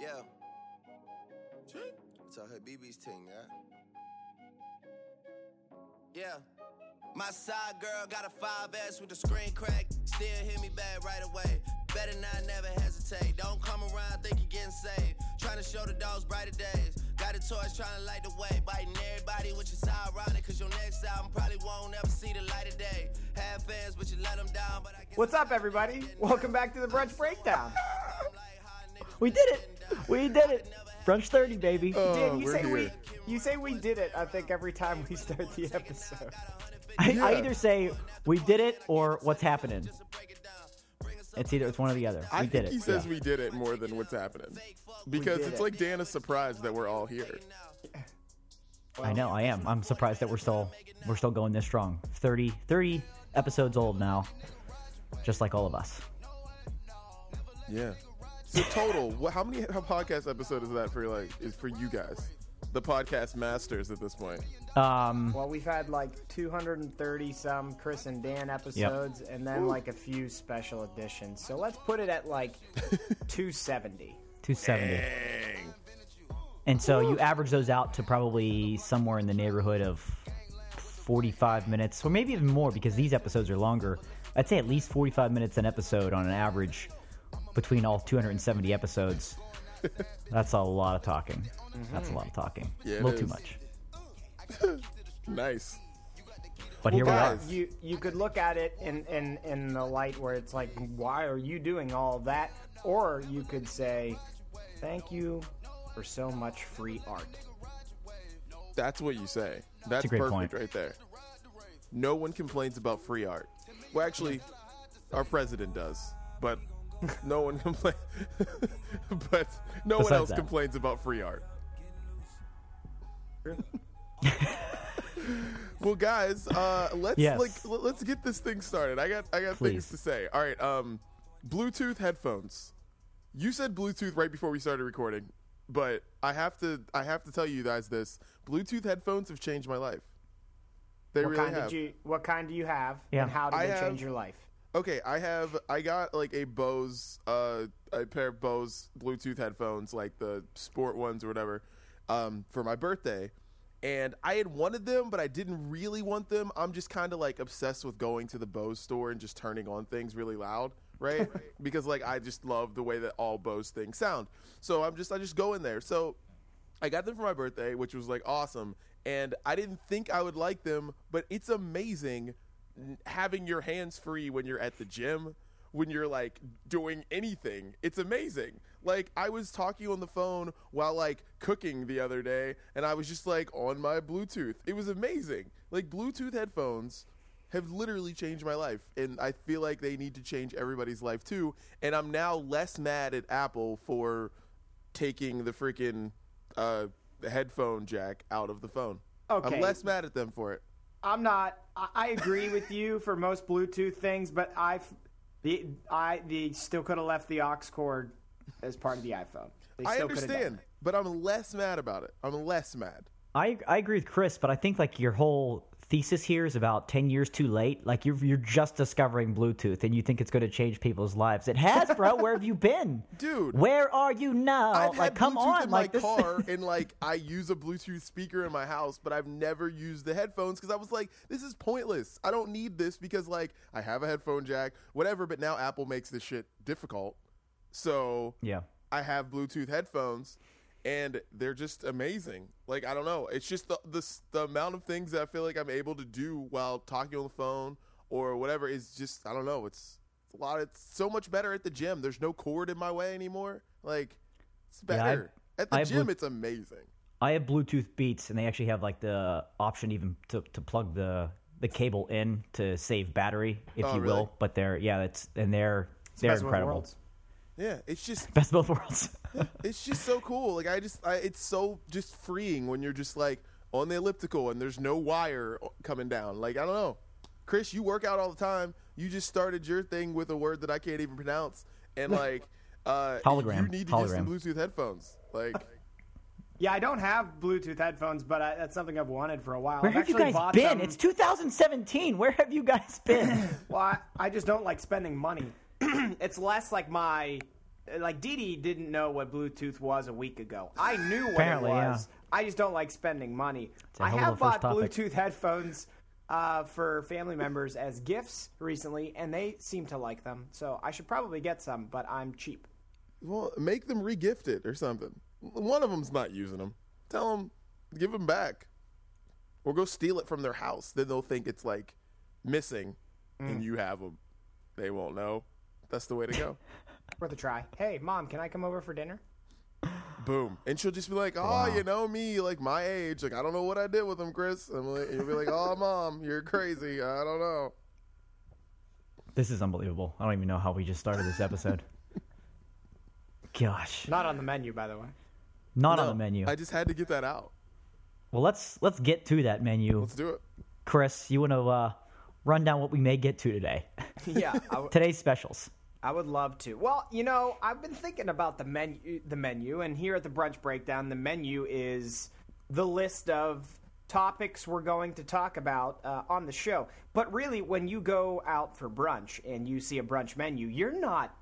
Yeah. It's all her BB's ting, yeah. Yeah. My side girl got a 5S with the screen cracked. Still hit me back right away. Better not never hesitate. Don't come around, think you're getting saved. Trying to show the dogs brighter days. Got a torch trying to light the way. Biting everybody, which is ironic, cause your next album probably won't ever see the light of day. Have fans, but you let them down. But I guess what's up, everybody? Welcome back to the Brunch Breakdown. We did it. Brunch 30, baby. Dude, you say we did it, I think, every time we start the episode. I either say we did it or what's happening. It's one or the other. I think he says we did it more than what's happening. Because it's like Dan is surprised that we're all here. Well, I know, I am. I'm surprised that we're still going this strong. 30 episodes old now. Just like all of us. Yeah. So total, how many podcast episodes is that for you guys? The podcast masters at this point. Well, we've had like 230 some Chris and Dan episodes, yep. And then like a few special editions. So let's put it at like 270. 270. Dang. And so you average those out to probably somewhere in the neighborhood of 45 minutes, or maybe even more because these episodes are longer. I'd say at least 45 minutes an episode on an average. Between all 270 episodes, that's a lot of talking. Mm-hmm. That's a lot of talking. Yeah, a little too much. Nice. But here we are. You could look at it in the light where it's like, why are you doing all that? Or you could say, thank you for so much free art. That's what you say. That's a great perfect point. Right there. No one complains about free art. Well, actually, our president does, but... No one complains, but no one else complains about free art. Well, guys, let's get this thing started. I got things to say. All right, Bluetooth headphones. You said Bluetooth right before we started recording, but I have to tell you guys this: Bluetooth headphones have changed my life. What kind do you have, and how did they change your life? Okay, I got like a Bose, a pair of Bose Bluetooth headphones, like the sport ones or whatever, for my birthday. And I had wanted them, but I didn't really want them. I'm just kind of like obsessed with going to the Bose store and just turning on things really loud, right? Because like I just love the way that all Bose things sound. So I just go in there. So I got them for my birthday, which was like awesome. And I didn't think I would like them, but it's amazing having your hands free when you're at the gym, when you're like doing anything. It's amazing. Like I was talking on the phone while like cooking the other day, and I was just like on my Bluetooth. It was amazing. Like Bluetooth headphones have literally changed my life, and I feel like they need to change everybody's life too. And I'm now less mad at Apple for taking the freaking headphone jack out of the phone. Okay. I'm less mad at them for it. I'm not. I agree with you for most Bluetooth things, but I still could have left the aux cord as part of the iPhone. I understand, but I'm less mad about it. I'm less mad. I agree with Chris, but I think like your whole thesis here is about 10 years too late. Like you're just discovering Bluetooth, and you think it's going to change people's lives. It has, bro. Where have you been, dude? Where are you now? I've had Bluetooth come on, in like my car, and like I use a Bluetooth speaker in my house, but I've never used the headphones because I was like, this is pointless. I don't need this because like I have a headphone jack, whatever. But now Apple makes this shit difficult, so yeah, I have Bluetooth headphones. And they're just amazing. Like, I don't know. It's just the amount of things that I feel like I'm able to do while talking on the phone or whatever is just, I don't know. It's a lot. It's so much better at the gym. There's no cord in my way anymore. Like, it's better. Yeah, it's amazing. I have Bluetooth Beats, and they actually have, like, the option even to plug the cable in to save battery, if you really? Will. But they're incredible. Yeah, it's just best of both worlds. It's just so cool. Like it's so just freeing when you're just like on the elliptical and there's no wire coming down. Like I don't know, Chris, you work out all the time. You just started your thing with a word that I can't even pronounce, and like hologram. You need to get some Bluetooth headphones. Like, yeah, I don't have Bluetooth headphones, but that's something I've wanted for a while. Where have you guys been? It's 2017. Where have you guys been? Well, I just don't like spending money. It's less like my like Didi didn't know what Bluetooth was a week ago. I knew what it was. Yeah. I just don't like spending money. I have bought Bluetooth headphones for family members as gifts recently, and they seem to like them. So I should probably get some, but I'm cheap. Well, make them re-gift it or something. One of them's not using them. Tell them, give them back. Or go steal it from their house. Then they'll think it's, like, missing, and you have them. They won't know. That's the way to go. Worth a try. Hey, Mom, can I come over for dinner? Boom. And she'll just be like, oh, you know me, like, my age. Like, I don't know what I did with them, Chris. And you'll be like, oh, Mom, you're crazy. I don't know. This is unbelievable. I don't even know how we just started this episode. Gosh. Not on the menu, by the way. Not on the menu. I just had to get that out. Well, let's get to that menu. Let's do it. Chris, you want to run down what we may get to today? Yeah. Today's specials. I would love to. Well, you know, I've been thinking about the menu, and here at the Brunch Breakdown, the menu is the list of topics we're going to talk about on the show. But really, when you go out for brunch and you see a brunch menu, you're not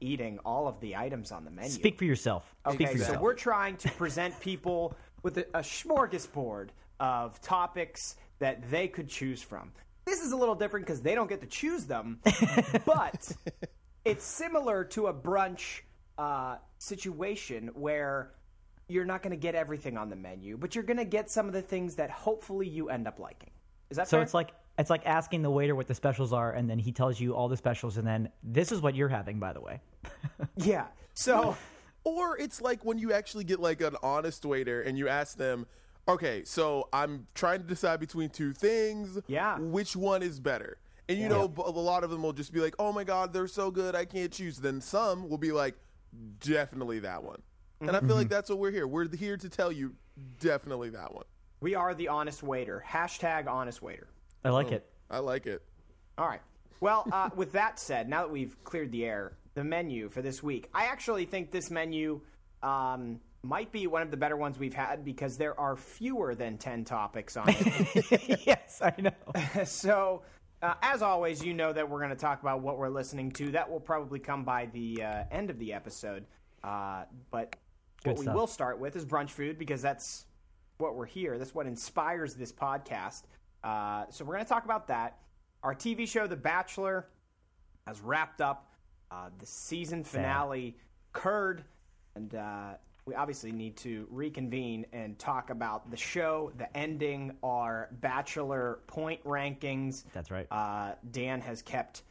eating all of the items on the menu. Speak for yourself. Okay, so we're trying to present people with a smorgasbord of topics that they could choose from. This is a little different because they don't get to choose them, but it's similar to a brunch situation where you're not going to get everything on the menu, but you're going to get some of the things that hopefully you end up liking. Is that fair? So it's like asking the waiter what the specials are, and then he tells you all the specials, and then this is what you're having, by the way. Yeah. So... Or it's like when you actually get like an honest waiter and you ask them, okay, so I'm trying to decide between two things. Yeah. Which one is better? And you know, a lot of them will just be like, oh my God, they're so good, I can't choose. Then some will be like, definitely that one. Mm-hmm. And I feel like that's what we're here. We're here to tell you definitely that one. We are the honest waiter. #HonestWaiter. I like it. I like it. All right. Well, with that said, now that we've cleared the air, the menu for this week. I actually think this menu might be one of the better ones we've had because there are fewer than 10 topics on it. Yes, I know. So, as always, you know that we're going to talk about what we're listening to. That will probably come by the end of the episode. But what we will start with is brunch food because that's what we're here. That's what inspires this podcast. So we're going to talk about that. Our TV show, The Bachelor, has wrapped up. The season finale occurred, and we obviously need to reconvene and talk about the show, the ending, our Bachelor point rankings. That's right. Dan has kept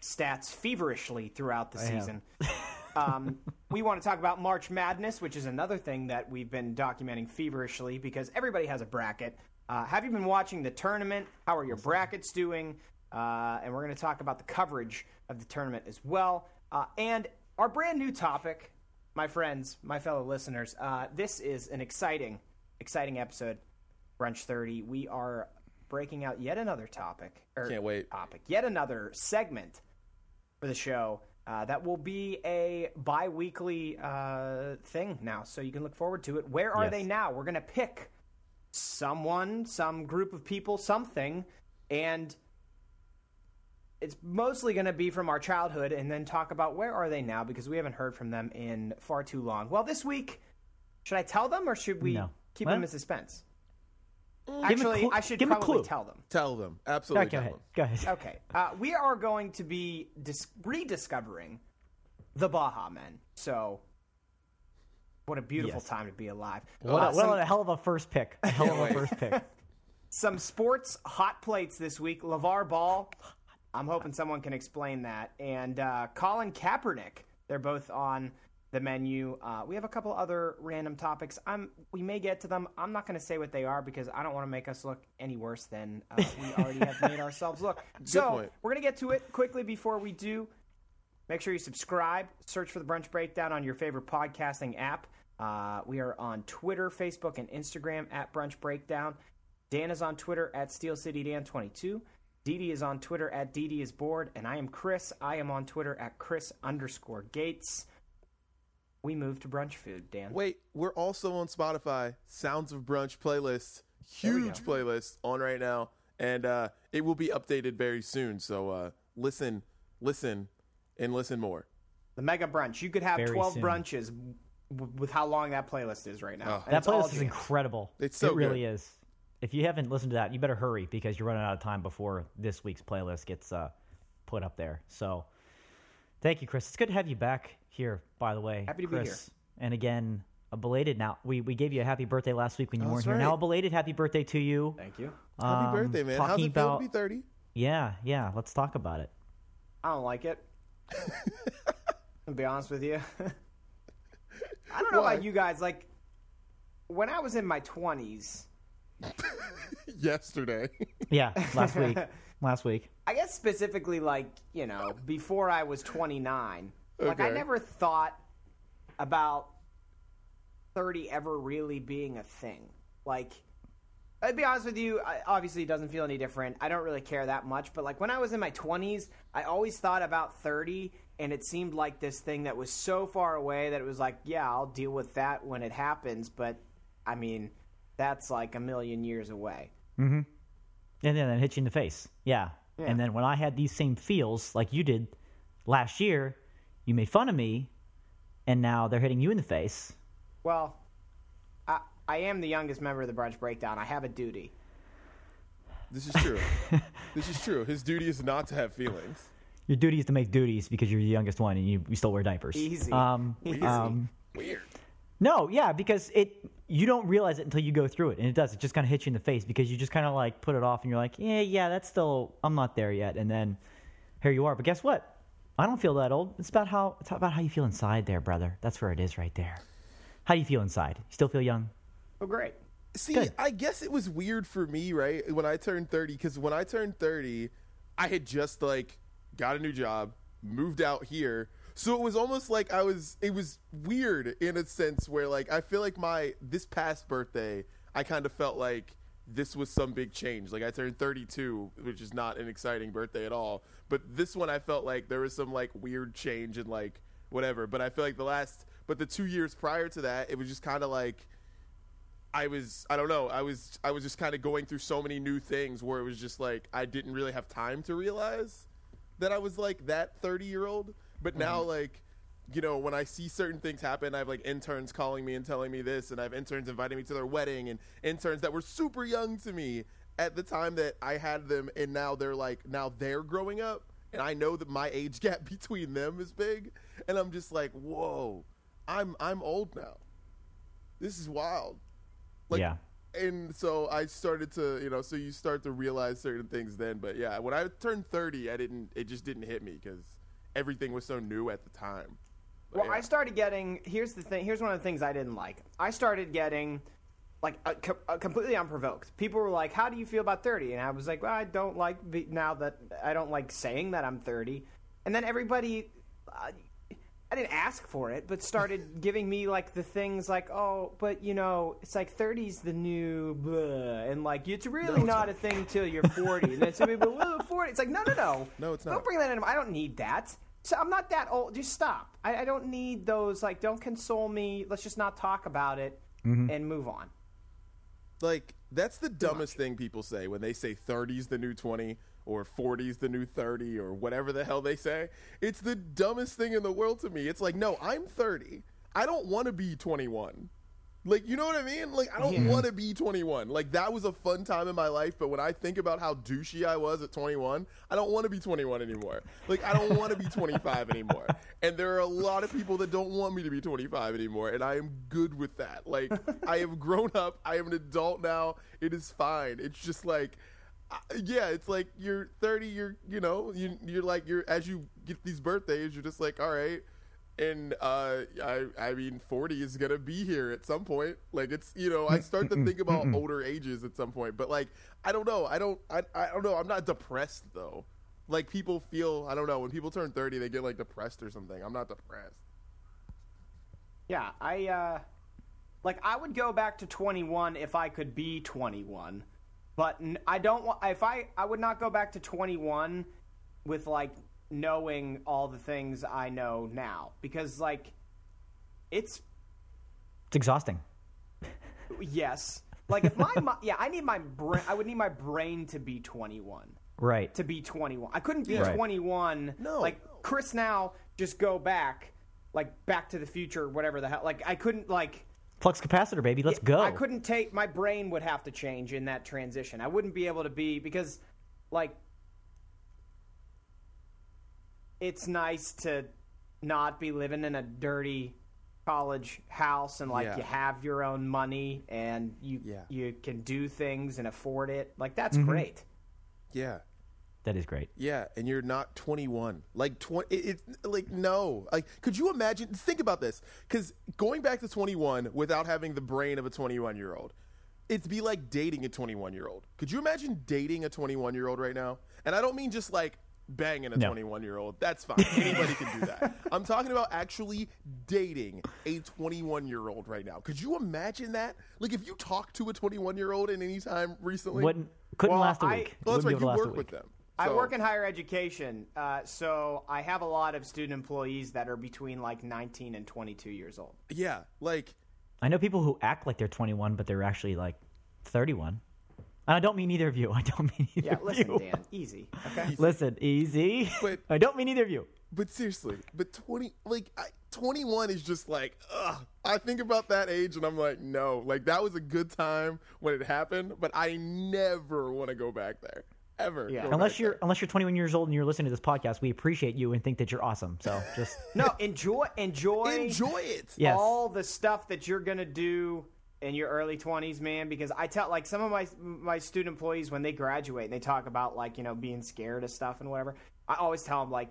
stats feverishly throughout the season. We want to talk about March Madness, which is another thing that we've been documenting feverishly because everybody has a bracket. Have you been watching the tournament? How are your brackets doing? And we're going to talk about the coverage of the tournament as well. And our brand new topic, my friends, my fellow listeners, this is an exciting, exciting episode, Brunch 30. We are breaking out yet another topic. Can't wait. Yet another segment for the show that will be a bi-weekly thing now, so you can look forward to it. Where are they now? We're going to pick someone, some group of people, something, and... It's mostly going to be from our childhood and then talk about where are they now because we haven't heard from them in far too long. Well, this week, should I tell them or should we keep them in suspense? Actually, I should probably tell them. Tell them. Absolutely. Go ahead. Okay. We are going to be rediscovering the Baja Men. So what a beautiful time to be alive. What a hell of a first pick. A hell of a first pick. Some sports hot plates this week. LeVar Ball. I'm hoping someone can explain that. And Colin Kaepernick, they're both on the menu. We have a couple other random topics. We may get to them. I'm not going to say what they are because I don't want to make us look any worse than we already have made ourselves look. Good point. We're going to get to it quickly before we do. Make sure you subscribe. Search for The Brunch Breakdown on your favorite podcasting app. We are on Twitter, Facebook, and Instagram @Brunch Breakdown. Dan is on Twitter @SteelCityDan22. Didi is on Twitter @DidiIsBored, and I am Chris. I am on Twitter @Chris_Gates. We move to brunch food, Dan. Wait, we're also on Spotify. Sounds of Brunch playlist. Huge playlist on right now, and it will be updated very soon. So listen, listen, and listen more. The mega brunch. You could have 12 soon. Brunches with how long that playlist is right now. Oh. That playlist is incredible. It's so good. Is. If you haven't listened to that, you better hurry because you're running out of time before this week's playlist gets put up there. So thank you, Chris. It's good to have you back here, by the way. Happy to be here. And again, a belated now. We gave you a happy birthday last week when you weren't here. Now a belated happy birthday to you. Thank you. Happy birthday, man. How's it feel to be 30? Yeah. Let's talk about it. I don't like it. I'll be honest with you. I don't know about you guys. Like, when I was in my 20s. Yesterday. Yeah, last week. I guess specifically, like, you know, before I was 29. Okay. Like, I never thought about 30 ever really being a thing. Like, I'd be honest with you, obviously it doesn't feel any different. I don't really care that much. But, like, when I was in my 20s, I always thought about 30, and it seemed like this thing that was so far away that it was like, yeah, I'll deal with that when it happens. But, I mean, that's like a million years away. Mm-hmm. And then it hits you in the face. Yeah. And then when I had these same feels like you did last year, you made fun of me, and now they're hitting you in the face. Well, I am the youngest member of the Brunch Breakdown. I have a duty. This is true. His duty is not to have feelings. Your duty is to make duties because you're the youngest one and you still wear diapers. Easy. Weird. No, yeah, because you don't realize it until you go through it, and it does. It just kind of hits you in the face because you just kind of like put it off, and you're like, yeah, that's still – I'm not there yet. And then here you are. But guess what? I don't feel that old. It's about how you feel inside there, brother. That's where it is right there. How do you feel inside? You still feel young? Oh, great. See, good. I guess it was weird for me, right, when I turned 30 because when I turned 30, I had just like got a new job, moved out here. So it was almost like it was weird in a sense where like I feel like this past birthday, I kind of felt like this was some big change. Like I turned 32, which is not an exciting birthday at all. But this one I felt like there was some like weird change and like whatever. But I feel like the 2 years prior to that, it was just kind of like I was just kind of going through so many new things where it was just like I didn't really have time to realize that I was like that 30-year-old. But now, like, you know, when I see certain things happen, I have, like, interns calling me and telling me this, and I have interns inviting me to their wedding, and interns that were super young to me at the time that I had them, and now they're growing up, and I know that my age gap between them is big, and I'm just like, whoa, I'm old now. This is wild. Like, yeah. And so I started to, you know, so you start to realize certain things then, but yeah, when I turned 30, it just didn't hit me, because everything was so new at the time. But, well, yeah. I started getting, here's the thing. Here's one of the things I didn't like. I started getting like completely unprovoked. People were like, how do you feel about 30? And I was like, well, I don't like now that I don't like saying that I'm 30. And then everybody, I didn't ask for it, but started giving me like the things like, oh, but you know, it's like 30's the new blah. And like, it's really not a thing till you're 40. And then somebody would be like, 40. It's like, no. No, it's not. Don't bring that in. I don't need that. So I'm not that old. Just stop. I don't need those. Like, don't console me. Let's just not talk about it and move on. Like, that's the dumbest thing people say when they say 30's the new 20 or 40's the new 30 or whatever the hell they say. It's the dumbest thing in the world to me. It's like, no, I'm 30. I don't want to be 21. Like, you know what I mean? Like, I don't want to be 21. Like, that was a fun time in my life, but when I think about how douchey I was at 21, I don't want to be 21 anymore. Like, I don't want to be 25 anymore. And there are a lot of people that don't want me to be 25 anymore, and I am good with that. Like, I have grown up. I am an adult now. It is fine. It's just like, yeah, it's like you're 30, you know, you're like, you're as you get these birthdays, you're just like, all right. And I mean, 40 is going to be here at some point. Like, it's, you know, I start to think about older ages at some point. But, like, I don't know. I don't know. I'm not depressed, though. Like, people feel, I don't know. When people turn 30, they get, like, depressed or something. I'm not depressed. Yeah, I would go back to 21 if I could be 21. But I don't want, if I would not go back to 21 with, like, knowing all the things I know now, because like it's exhausting. Yes, like if I would need my brain to be 21, right? To be 21, I couldn't be 21. No, like Chris now just go back, like Back to the Future, whatever the hell. Like I couldn't like flux capacitor, baby. Let's go. I couldn't take my brain would have to change in that transition. I wouldn't be able to be because like it's nice to not be living in a dirty college house and like you have your own money and you you can do things and afford it. Like that's great. Yeah. That is great. Yeah, and you're not 21. Like 20, like no. Like, could you imagine? Think about this, because going back to 21 without having the brain of a 21-year-old, it'd be like dating a 21-year-old. Could you imagine dating a 21-year-old right now? And I don't mean just like banging a 21-year-old. That's fine. Anybody can do that. I'm talking about actually dating a 21-year-old right now. Could you imagine that? Like, if you talked to a 21-year-old in any time recently, couldn't last a week. Well, that's right. You work with them. So. I work in higher education, so I have a lot of student employees that are between, like, 19 and 22 years old. Yeah, like... I know people who act like they're 21, but they're actually, like, 31. And I don't mean either of you. Listen, Dan, easy, okay? Listen, easy. But, I don't mean either of you. But seriously, but 21 is just like, ugh. I think about that age, and I'm like, no. Like, that was a good time when it happened, but I never want to go back there. Ever. Yeah. Unless you're 21 years old and you're listening to this podcast, we appreciate you and think that you're awesome. So just no, enjoy it. Yes. All the stuff that you're gonna do in your early 20s, man. Because I tell like some of my student employees when they graduate and they talk about like, you know, being scared of stuff and whatever. I always tell them like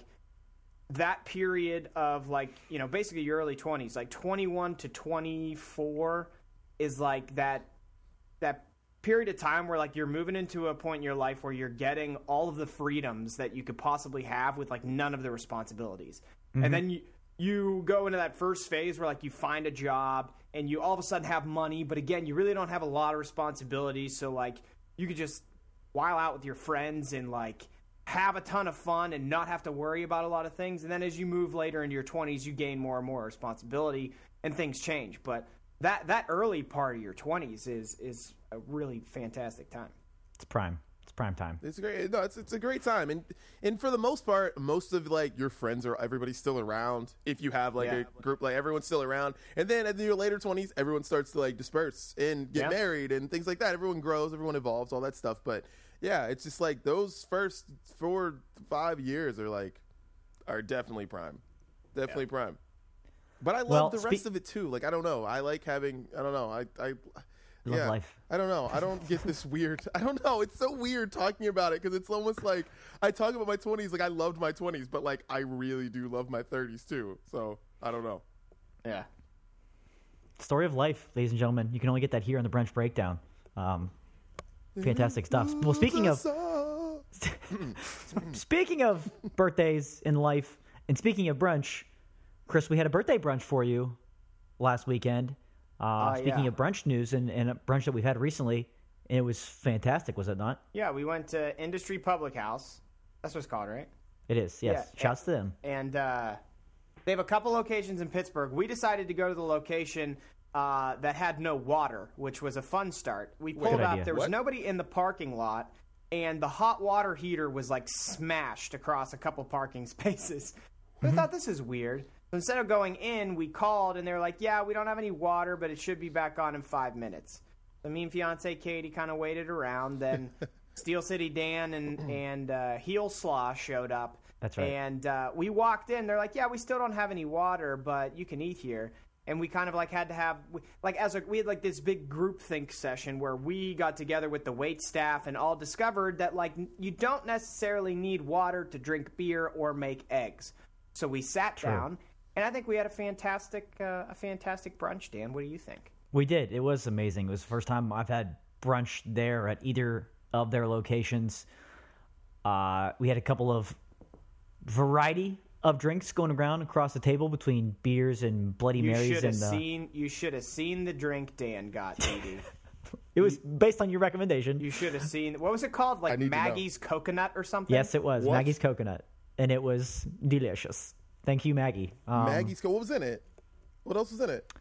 that period of like, you know, basically your early 20s, like 21 to 24 is like that period of time where like you're moving into a point in your life where you're getting all of the freedoms that you could possibly have with like none of the responsibilities. And then you go into that first phase where like you find a job and you all of a sudden have money, but again you really don't have a lot of responsibilities, so like you could just while out with your friends and like have a ton of fun and not have to worry about a lot of things. And then as you move later into your 20s, you gain more and more responsibility and things change. But that early part of your 20s is a really fantastic time. It's prime time. It's great. No, it's a great time, and for the most part, most of like your friends are everybody's still around. If you have like a group, like everyone's still around, and then in your later 20s, everyone starts to like disperse and get married and things like that. Everyone grows, everyone evolves, all that stuff. But yeah, it's just like those first 4-5 years are definitely prime, prime. But I love the rest of it too. Like, I don't know. I like having, I don't know. I love life. I don't know. I don't get this weird. I don't know. It's so weird talking about it because it's almost like I talk about my 20s. Like, I loved my 20s, but like, I really do love my 30s too. So I don't know. Yeah. Story of life, ladies and gentlemen. You can only get that here on the Brunch Breakdown. Fantastic stuff. Well, speaking of birthdays in life and speaking of brunch, Chris, we had a birthday brunch for you last weekend. Speaking of brunch news and a brunch that we've had recently, and it was fantastic, was it not? Yeah, we went to Industry Public House. That's what it's called, right? It is, yes. Yeah, shouts to them. And they have a couple locations in Pittsburgh. We decided to go to the location that had no water, which was a fun start. We pulled up. There was nobody in the parking lot, and the hot water heater was like smashed across a couple parking spaces. But I thought, this is weird. So instead of going in, we called, and they were like, yeah, we don't have any water, but it should be back on in 5 minutes. So me and fiancé Katie kind of waited around. Then Steel City Dan and Heelslaw showed up. That's right. And we walked in. They're like, yeah, we still don't have any water, but you can eat here. And we kind of like had to have like we had like this big groupthink session where we got together with the wait staff and all discovered that like you don't necessarily need water to drink beer or make eggs. So we sat down. And I think we had a fantastic brunch, Dan. What do you think? We did. It was amazing. It was the first time I've had brunch there at either of their locations. We had a couple of variety of drinks going around across the table between beers and Bloody Marys. You should have seen the drink Dan got, maybe. It was based on your recommendation. You should have seen. What was it called? Like Maggie's Coconut or something? Yes, it was. What? Maggie's Coconut. And it was delicious. Thank you, Maggie. Maggie's. What was in it? What else was in it?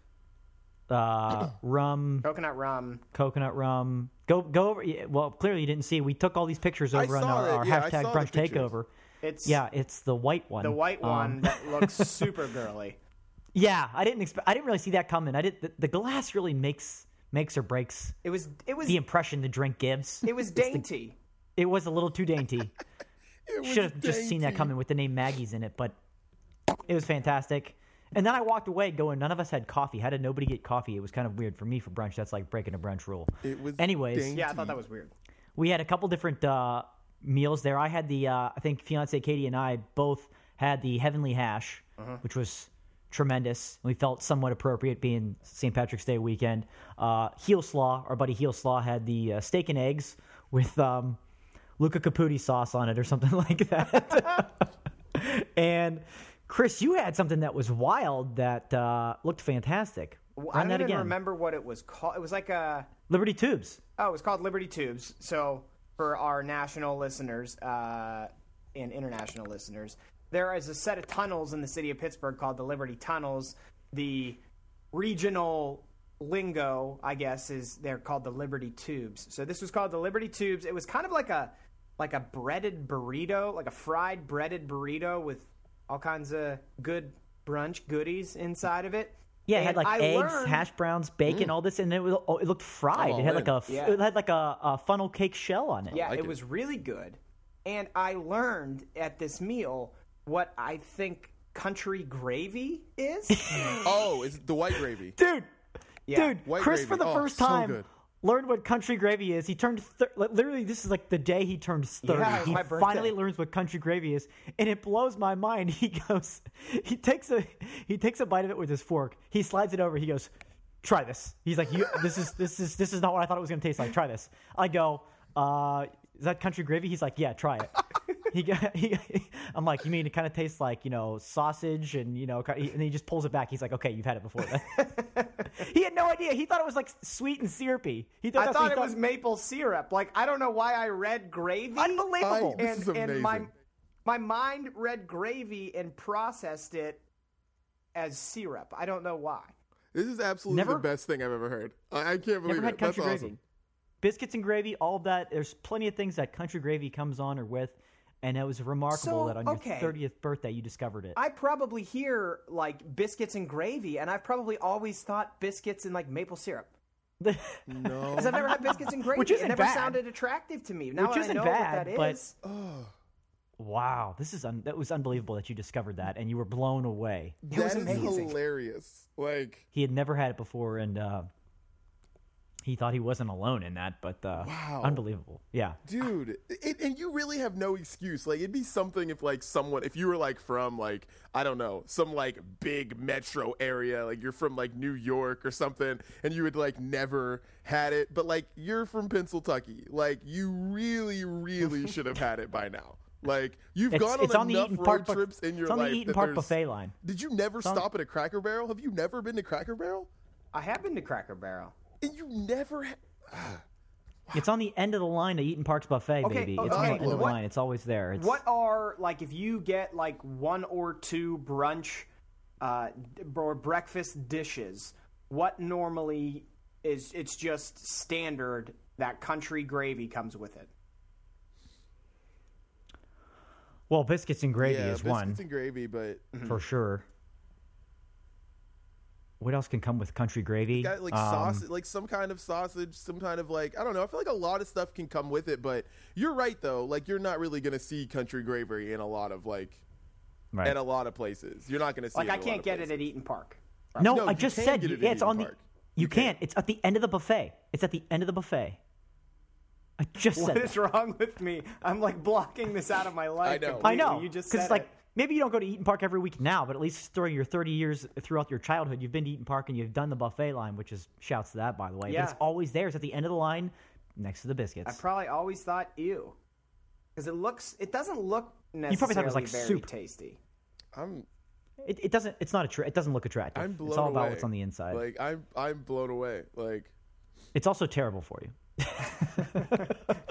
Rum. Coconut rum. Go over. Well, clearly you didn't see. We took all these pictures over on our hashtag brunch takeover. It's the white one. The white one that looks super girly. Yeah, I didn't really see that coming. The glass really makes or breaks. It was the impression the drink gives. It was dainty. It was a little too dainty. Should have just seen that coming with the name Maggie's in it, but it was fantastic. And then I walked away going, none of us had coffee. How did nobody get coffee? It was kind of weird for me for brunch. That's like breaking a brunch rule. It was anyways. Dainty. Yeah, I thought that was weird. We had a couple different meals there. I had the, I think fiance Katie and I both had the heavenly hash, which was tremendous. We felt somewhat appropriate being St. Patrick's Day weekend. Heelslaw, our buddy Heelslaw, had the steak and eggs with Luca Caputi sauce on it or something like that. And Chris, you had something that was wild that looked fantastic. I don't even remember what it was called. It was like a... Liberty Tubes. Oh, it was called Liberty Tubes. So for our national listeners and international listeners, there is a set of tunnels in the city of Pittsburgh called the Liberty Tunnels. The regional lingo, I guess, is they're called the Liberty Tubes. So this was called the Liberty Tubes. It was kind of like a breaded burrito, like a fried breaded burrito with all kinds of good brunch goodies inside of it. Yeah, it had like eggs, hash browns, bacon, all this, and it looked fried. It had like a funnel cake shell on it. Yeah, it was really good. And I learned at this meal what I think country gravy is. Oh, it's the white gravy, dude. Yeah. Dude, white Chris gravy. For the first time learned what country gravy is. He turned literally. This is like the day he turned 30. Yeah, he finally learns what country gravy is, and it blows my mind. He takes a bite of it with his fork. He slides it over. He goes, "Try this." He's like, "This is not what I thought it was going to taste like. Try this." I go, "Is that country gravy?" He's like, "Yeah, try it." I'm like, "You mean it kind of tastes like sausage?" And and he just pulls it back. He's like, "Okay, you've had it before." He had no idea. He thought it was like sweet and syrupy. I thought it was maple syrup. Like, I don't know why I read gravy. Unbelievable. And my mind read gravy and processed it as syrup. I don't know why. This is absolutely the best thing I've ever heard. I can't believe it. That's awesome. Gravy. Biscuits and gravy, all of that. There's plenty of things that country gravy comes on or with. And it was remarkable that on your 30th birthday you discovered it. I probably hear like biscuits and gravy, and I've probably always thought biscuits and like maple syrup. No, because I've never had biscuits and gravy. Which isn't bad. Sounded attractive to me. Now which isn't I know bad, what that is. But wow, this is that was unbelievable that you discovered that and you were blown away. It was amazing. Is hilarious. Like he had never had it before, and he thought he wasn't alone in that, but unbelievable. Yeah. Dude, and you really have no excuse. Like, it'd be something if, like, someone, if you were, like, from, like, I don't know, some, like, big metro area, like, you're from, like, New York or something, and you had, like, never had it. But, like, you're from Pennsylvania. Like, you really, really should have had it by now. Like, you've gone on enough road trips in your life. It's on the Eaton Park buffet line. Did you never stop at a Cracker Barrel? Have you never been to Cracker Barrel? I have been to Cracker Barrel. And you never It's on the end of the line to Eaton Park's buffet, baby. Okay. It's on the end of the line. It's always there. What are, like, if you get, like, one or two brunch or breakfast dishes, what normally is – it's just standard that country gravy comes with it? Well, biscuits and gravy is one. Biscuits and gravy, but – for sure. What else can come with country gravy? Got, like, sausage, like some kind of sausage, some kind of like, I don't know. I feel like a lot of stuff can come with it, but you're right though. Like you're not really going to see country gravy in a lot of like, at a lot of places. You're not going to see like, it I can't get places. It at Eaton Park. Probably. No, I just said it's on the, you can't, it's at the end of the buffet. It's at the end of the buffet. I just said What is wrong with me? I'm like blocking this out of my life. I know. You just said it's like, maybe you don't go to Eaton Park every week now, but at least during your 30 years throughout your childhood, you've been to Eaton Park and you've done the buffet line, which is shouts to that, by the way. Yeah. But it's always there. It's at the end of the line next to the biscuits. I probably always thought, ew. Because it doesn't look necessarily you probably thought it was like very soup. Tasty. It doesn't look attractive. I'm blown away. It's all about what's on the inside. Like, I'm blown away. Like, it's also terrible for you.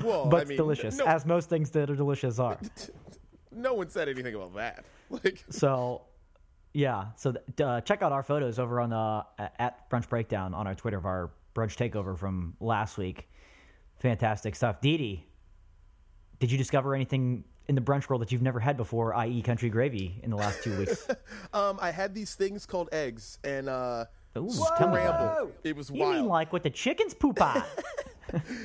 Well, but it's delicious, as most things that are delicious are. No one said anything about that. Like so, yeah. So check out our photos over on at Brunch Breakdown on our Twitter of our brunch takeover from last week. Fantastic stuff. Didi, did you discover anything in the brunch world that you've never had before, i.e. country gravy, in the last 2 weeks? I had these things called eggs and scrambled. It was wild. You mean like what the chickens poop on?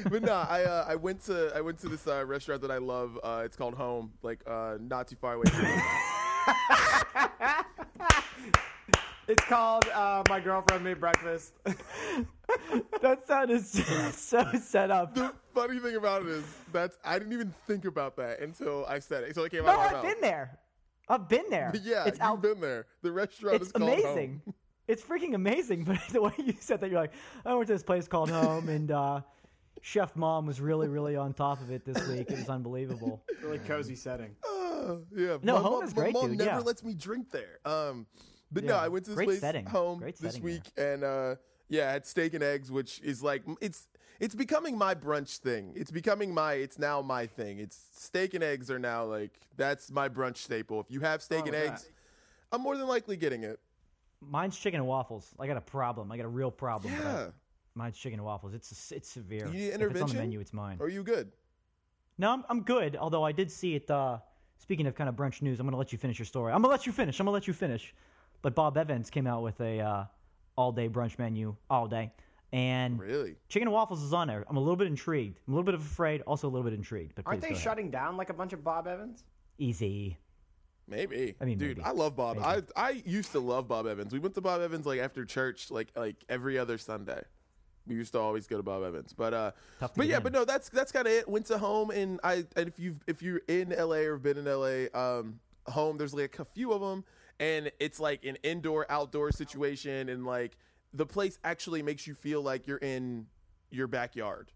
But no, I went to this restaurant that I love. It's called Home, like not too far away from me. It's called My Girlfriend Made Breakfast. That sound is so set up. The funny thing about it is I didn't even think about that until I said it. So it came out. No, I've been there. Yeah, it's been there. The restaurant is called amazing. Home. It's freaking amazing. But the way you said that, you're like, I went to this place called Home, and Chef Mom was really, really on top of it this week. It was unbelievable. Really cozy setting. Yeah. No, my Home is great, dude. My mom never lets me drink there. But yeah, no, I went to this place Home this week, and I had steak and eggs, which is like it's becoming my brunch thing. It's now my thing. It's steak and eggs are now like that's my brunch staple. If you have steak and eggs, I'm more than likely getting it. Mine's chicken and waffles. I got a problem. I got a real problem. Yeah. But mine's chicken and waffles. It's severe. You need intervention? If it's on the menu, it's mine. Are you good? No, I'm good. Although I did see it. Speaking of kind of brunch news, I'm gonna let you finish your story. But Bob Evans came out with a all-day brunch menu, all day. And really? Chicken and waffles is on there. I'm a little bit intrigued. I'm a little bit afraid, also a little bit intrigued. But aren't they shutting down like a bunch of Bob Evans? Easy. Maybe. I mean, dude, maybe. I love Bob. Maybe. I used to love Bob Evans. We went to Bob Evans like after church, like every other Sunday. We used to always go to Bob Evans. But that's kind of it. Went to Home, and if you're in LA or been in LA, Home, there's like a few of them. And it's like an indoor-outdoor situation, and like the place actually makes you feel like you're in your backyard,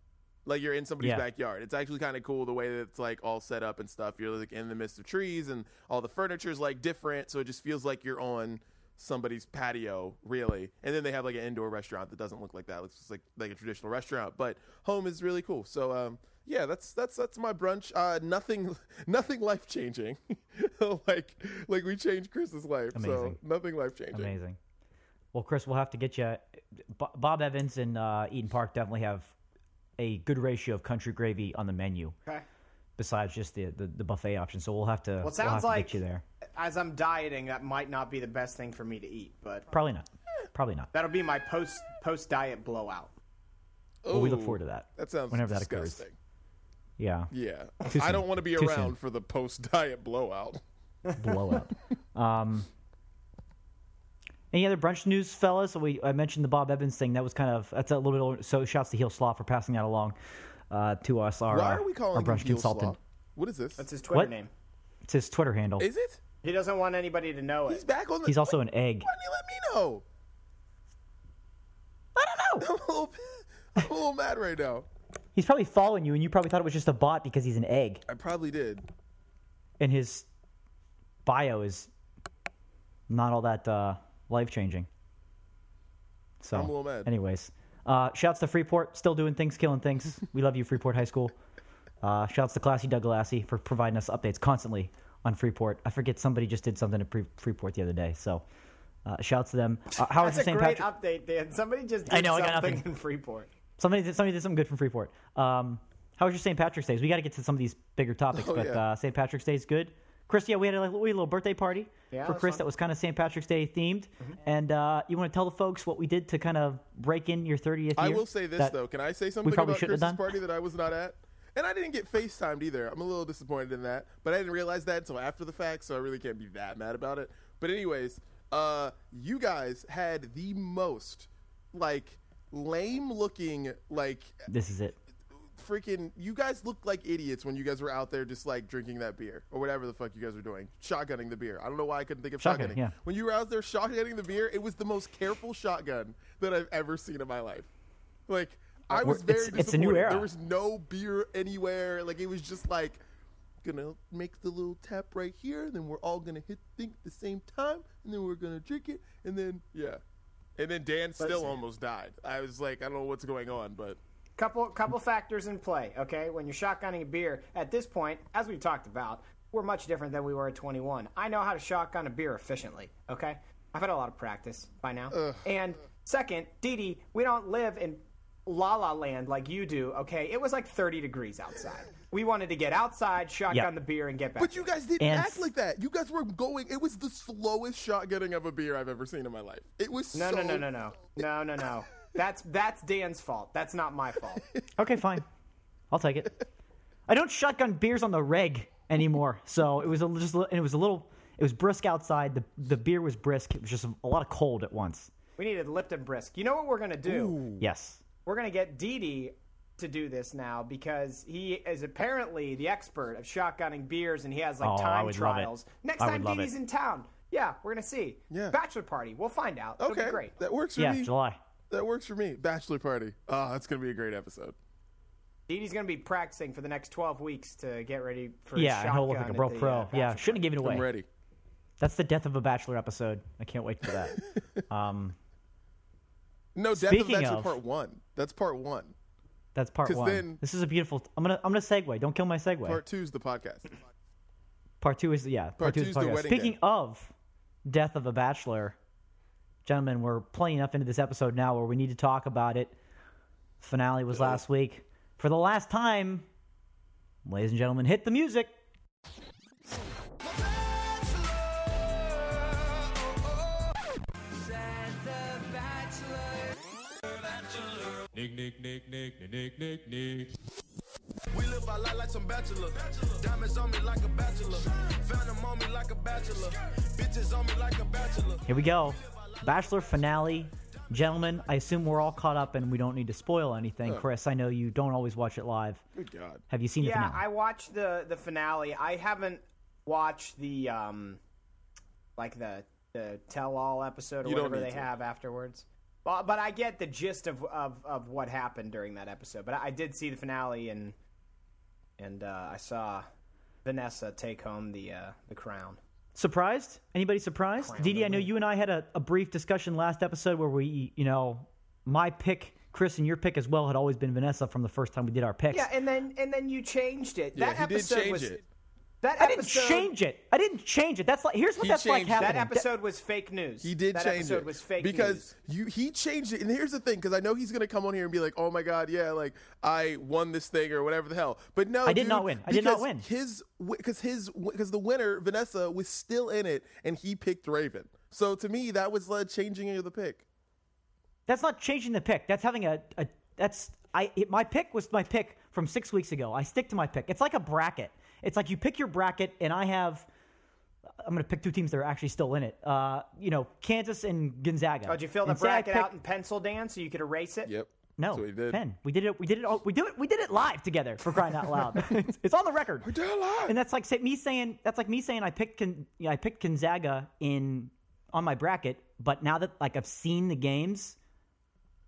like you're in somebody's backyard. It's actually kind of cool the way that it's like all set up and stuff. You're like in the midst of trees, and all the furniture is like different, so it just feels like you're on somebody's patio, really. And then they have like an indoor restaurant that doesn't look like that. It looks just like a traditional restaurant, but Home is really cool. So yeah, that's my brunch. Nothing life changing. like we changed Chris's life. Amazing. So nothing life changing. Amazing. Well, Chris, we'll have to get you. Bob Evans and Eaton Park definitely have a good ratio of country gravy on the menu. Okay. Besides just the buffet option, so we'll have to. Well, it sounds like get you there. As I'm dieting, that might not be the best thing for me to eat, but probably not. That'll be my post diet blowout. Well, we look forward to that. That sounds whenever disgusting. That occurs. Yeah. I don't want to be around for the post-diet blowout. Any other brunch news, fellas? I mentioned the Bob Evans thing. That was that's a little bit older. So shouts to Heelslaw for passing that along to us. Why are we calling him Heelslaw? What is this? That's his Twitter name. It's his Twitter handle. Is it? He doesn't want anybody to know it. He's back on the. He's also an egg. Why didn't you let me know? I don't know. I'm a little mad right now. He's probably following you, and you probably thought it was just a bot because he's an egg. I probably did. And his bio is not all that life-changing. So, I'm a little mad. Anyways, shouts to Freeport. Still doing things, killing things. We love you, Freeport High School. Shouts to Classy Doug Lassie for providing us updates constantly on Freeport. I forget somebody just did something to Freeport the other day, so shouts to them. How is the St. Patrick's? That's a great update, Dan. Somebody just did something in Freeport. Somebody did something good from Freeport. How was your St. Patrick's Day? We got to get to some of these bigger topics, St. Patrick's Day is good. Chris, we had a little birthday party for Chris that was kind of St. Patrick's Day themed. Mm-hmm. And you want to tell the folks what we did to kind of break in your 30th year? I will say this, though. Can I say something about Chris's party that I was not at? And I didn't get FaceTimed either. I'm a little disappointed in that. But I didn't realize that until after the fact, so I really can't be that mad about it. But anyways, you guys had the most, lame looking this is it. Freaking you guys looked like idiots when you guys were out there just drinking that beer or whatever the fuck you guys were doing. Shotgunning the beer. I don't know why I couldn't think of shotgunning. Yeah. When you were out there shotgunning the beer, it was the most careful shotgun that I've ever seen in my life. I was very disappointed. It's a new era. There was no beer anywhere. It was just gonna make the little tap right here, then we're all gonna at the same time, and then we're gonna drink it, and then And then Dan still almost died. I was I don't know what's going on, but couple factors in play. Okay, when you're shotgunning a beer at this point, as we've talked about, we're much different than we were at 21. I know how to shotgun a beer efficiently. Okay, I've had a lot of practice by now. And second, Didi, we don't live in La La Land like you do, okay? It was like 30 degrees outside. We wanted to get outside, shotgun the beer, and get back. But you guys didn't act like that. You guys were going. It was the slowest shotgunning of a beer I've ever seen in my life. It was No. That's Dan's fault. That's not my fault. Okay, fine. I'll take it. I don't shotgun beers on the reg anymore. So it was it was brisk outside. The beer was brisk. It was just a lot of cold at once. We needed Lipton brisk. You know what we're going to do? Ooh. Yes. We're going to get Didi to do this now because he is apparently the expert of shotgunning beers and he has time trials. Next time Didi's in town. Yeah, we're going to see. Yeah. Bachelor party. We'll find out. Okay. It'll be great. That works for me. Yeah, July. That works for me. Bachelor party. Oh, that's going to be a great episode. Didi's going to be practicing for the next 12 weeks to get ready for shotgun. Yeah, he'll look like a real pro. Yeah, shouldn't have given it away. I'm ready. That's the death of a Bachelor episode. I can't wait for that. No, death of Bachelor part one. That's part one. That's part one. This is a beautiful. I'm gonna segue. Don't kill my segue. Part two is the podcast. Part two is Part two is the podcast. Speaking of death of a Bachelor, gentlemen, we're playing up into this episode now where we need to talk about it. Finale was last week. For the last time, ladies and gentlemen, hit the music. Nick. We live our life like some bachelor. Diamonds on me like a bachelor. Phantom on me like a bachelor. Bitches on me like a bachelor. Here we go. Bachelor finale. Gentlemen, I assume we're all caught up and we don't need to spoil anything. Chris, I know you don't always watch it live. Good God. Have you seen the finale? Yeah, I watched the finale. I haven't watched the tell-all episode or whatever they have afterwards. But I get the gist of what happened during that episode. But I did see the finale, and I saw Vanessa take home the crown. Surprised? Anybody surprised? Crown Didi, I know you and I had a brief discussion last episode where we, my pick, Chris, and your pick as well had always been Vanessa from the first time we did our picks. Yeah, and then you changed it. Yeah, he did change it. I didn't change it. That's like happening. That episode was fake news. He did change it. That episode was fake news. Because he changed it. And here's the thing, because I know he's going to come on here and be like, oh, my God, yeah, like I won this thing or whatever the hell. But no, I did not win. I did not win. Because the winner, Vanessa, was still in it, and he picked Raven. So to me, that was changing of the pick. That's not changing the pick. That's having my pick was my pick from 6 weeks ago. I stick to my pick. It's like a bracket. It's like you pick your bracket, and I'm going to pick two teams that are actually still in it. Kansas and Gonzaga. Oh, did you fill the bracket out in pencil, Dan, so you could erase it? Yep. No, so pen. We did it live together, for crying out loud. It's on the record. We did it live. And that's like me saying I picked Gonzaga on my bracket, but now that I've seen the games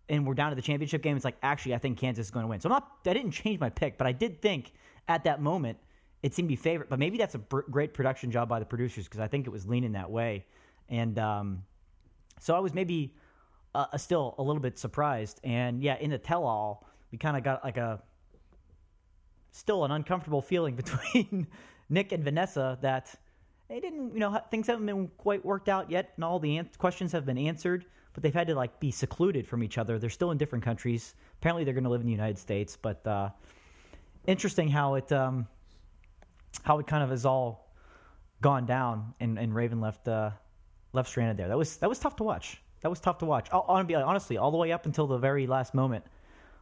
and we're down to the championship game, it's like actually I think Kansas is going to win. So I didn't change my pick, but I did think at that moment. It seemed to be favorite, but maybe that's a great production job by the producers because I think it was leaning that way. And so I was maybe still a little bit surprised. And, yeah, in the tell-all, we kind of got still an uncomfortable feeling between Nick and Vanessa that they didn't, things haven't been quite worked out yet and all the questions have been answered, but they've had to, be secluded from each other. They're still in different countries. Apparently they're going to live in the United States, but interesting how it how it kind of has all gone down, and Raven left stranded there. That was tough to watch. Honestly, all the way up until the very last moment,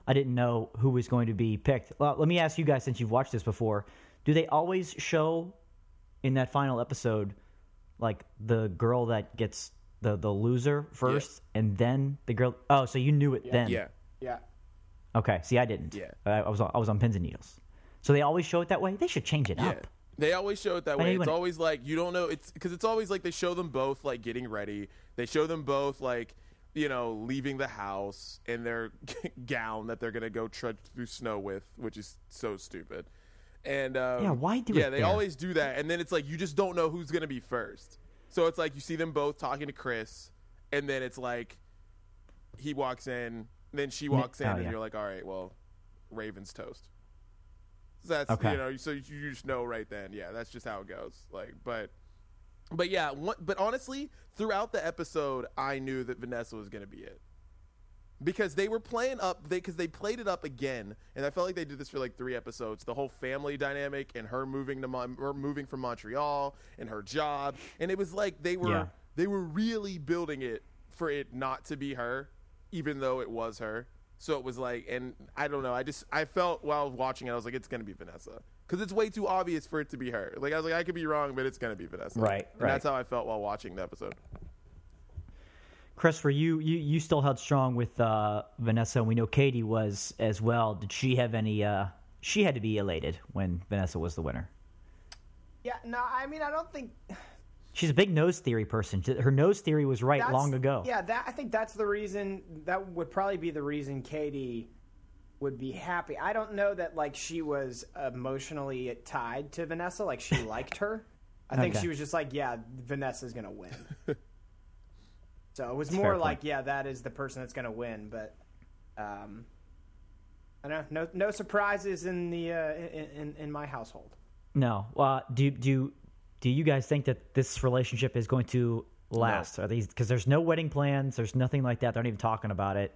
I didn't know who was going to be picked. Well, let me ask you guys, since you've watched this before, do they always show in that final episode the girl that gets the loser first, and then the girl? Oh, so you knew it then? Yeah. Okay. See, I didn't. Yeah. I was on pins and needles. So they always show it that way? They should change it up. They always show it that way. It's always you don't know. It's because it's always they show them both getting ready. They show them both leaving the house in their gown that they're going to go trudge through snow with, which is so stupid. And why do it? Yeah, they always do that. And then it's you just don't know who's going to be first. So it's you see them both talking to Chris, and then it's he walks in, then she walks in, and you're all right, well, Raven's toast. That's okay. So you just know right then. Yeah, that's just how it goes. But honestly, throughout the episode, I knew that Vanessa was going to be it. Because they were playing up, because they played it up again, and I felt like they did this for like 3 episodes. The whole family dynamic and her moving to moving from Montreal and her job, and it was like they were really building it for it not to be her, even though it was her. So it was like, and I don't know, I felt while watching it, I was like, it's gonna be Vanessa because it's way too obvious for it to be her. Like I was like, I could be wrong, but it's gonna be Vanessa. Right, and right. That's how I felt while watching the episode. Chris, for you still held strong with Vanessa, and we know Katie was as well. Did she have any she had to be elated when Vanessa was the winner? Yeah, no, I mean, I don't think – she's a big nose theory person. Her nose theory was right long ago. Yeah, I think that's the reason – that would probably be the reason Katie would be happy. I don't know that, like, she was emotionally tied to Vanessa. Like, she liked her. I think she was just like, yeah, Vanessa's going to win. So it was more like, yeah, that is the person that's going to win. But I don't know, no surprises in the in my household. No. Do you guys think that this relationship is going to last? No. Are these, because there's no wedding plans, there's nothing like that. They're not even talking about it.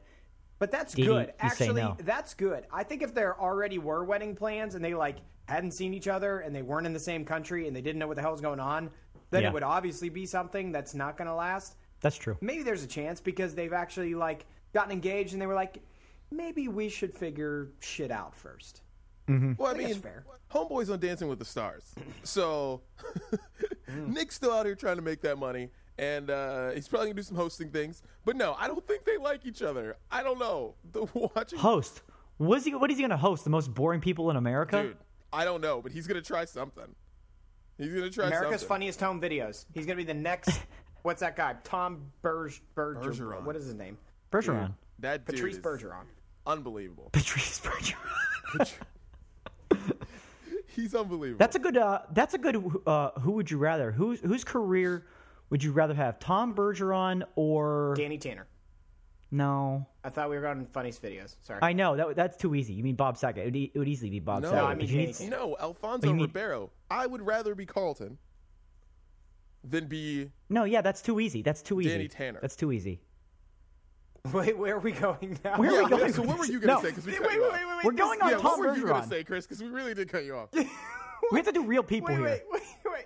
But that's good. Actually, no. That's good. I think if there already were wedding plans and they like hadn't seen each other and they weren't in the same country and they didn't know what the hell was going on, then it would obviously be something that's not going to last. That's true. Maybe there's a chance because they've actually like gotten engaged and they were like, maybe we should figure shit out first. Mm-hmm. Well, I mean, that's fair. Homeboy's on Dancing with the Stars. So Nick's still out here trying to make that money, and he's probably going to do some hosting things. But no, I don't think they like each other. I don't know. Host? What is he going to host? The most boring people in America? Dude, I don't know, but he's going to try something. He's going to try America's something. Funniest Home Videos. He's going to be the next... What's that guy? Tom Bergeron. What is his name? Bergeron. That dude. Patrice Bergeron. Unbelievable. Patrice Bergeron. He's unbelievable. That's a good who would you rather? Whose career would you rather have? Tom Bergeron or Danny Tanner? No. I thought we were going to Funniest Videos. Sorry. I know. That's too easy. You mean Bob Saget. It would easily be Bob Saget. No, I mean Alfonso Ribeiro. I would rather be Carlton. Then be... No, yeah, that's too easy. Danny Tanner. That's too easy. Wait, where are we going now? Where are we going? So what were you going to say? Because we wait. We're going on Tom Bergeron. What were you going to say, Chris? Because we really did cut you off. We have to do real people here.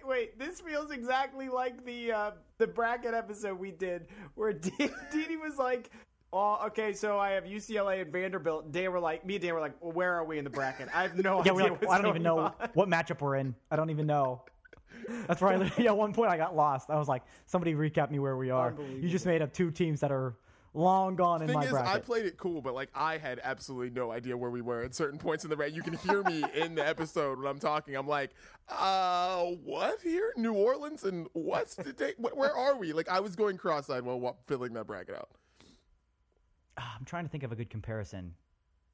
Wait. This feels exactly like the bracket episode we did where Didi was like... Oh, okay, so I have UCLA and Vanderbilt. Me and Dan were like, well, where are we in the bracket? I have no idea. I don't even know what matchup we're in. I don't even know. That's right. Yeah, at one point I got lost. I was like, somebody recap me where we are. You just made up 2 teams that are long gone in my bracket. The thing is, I played it cool, but like I had absolutely no idea where we were at certain points in the bracket. You can hear me in the episode when I'm talking. I'm like, what here? New Orleans and what's today? Where are we? Like I was going cross-eyed while filling that bracket out. I'm trying to think of a good comparison.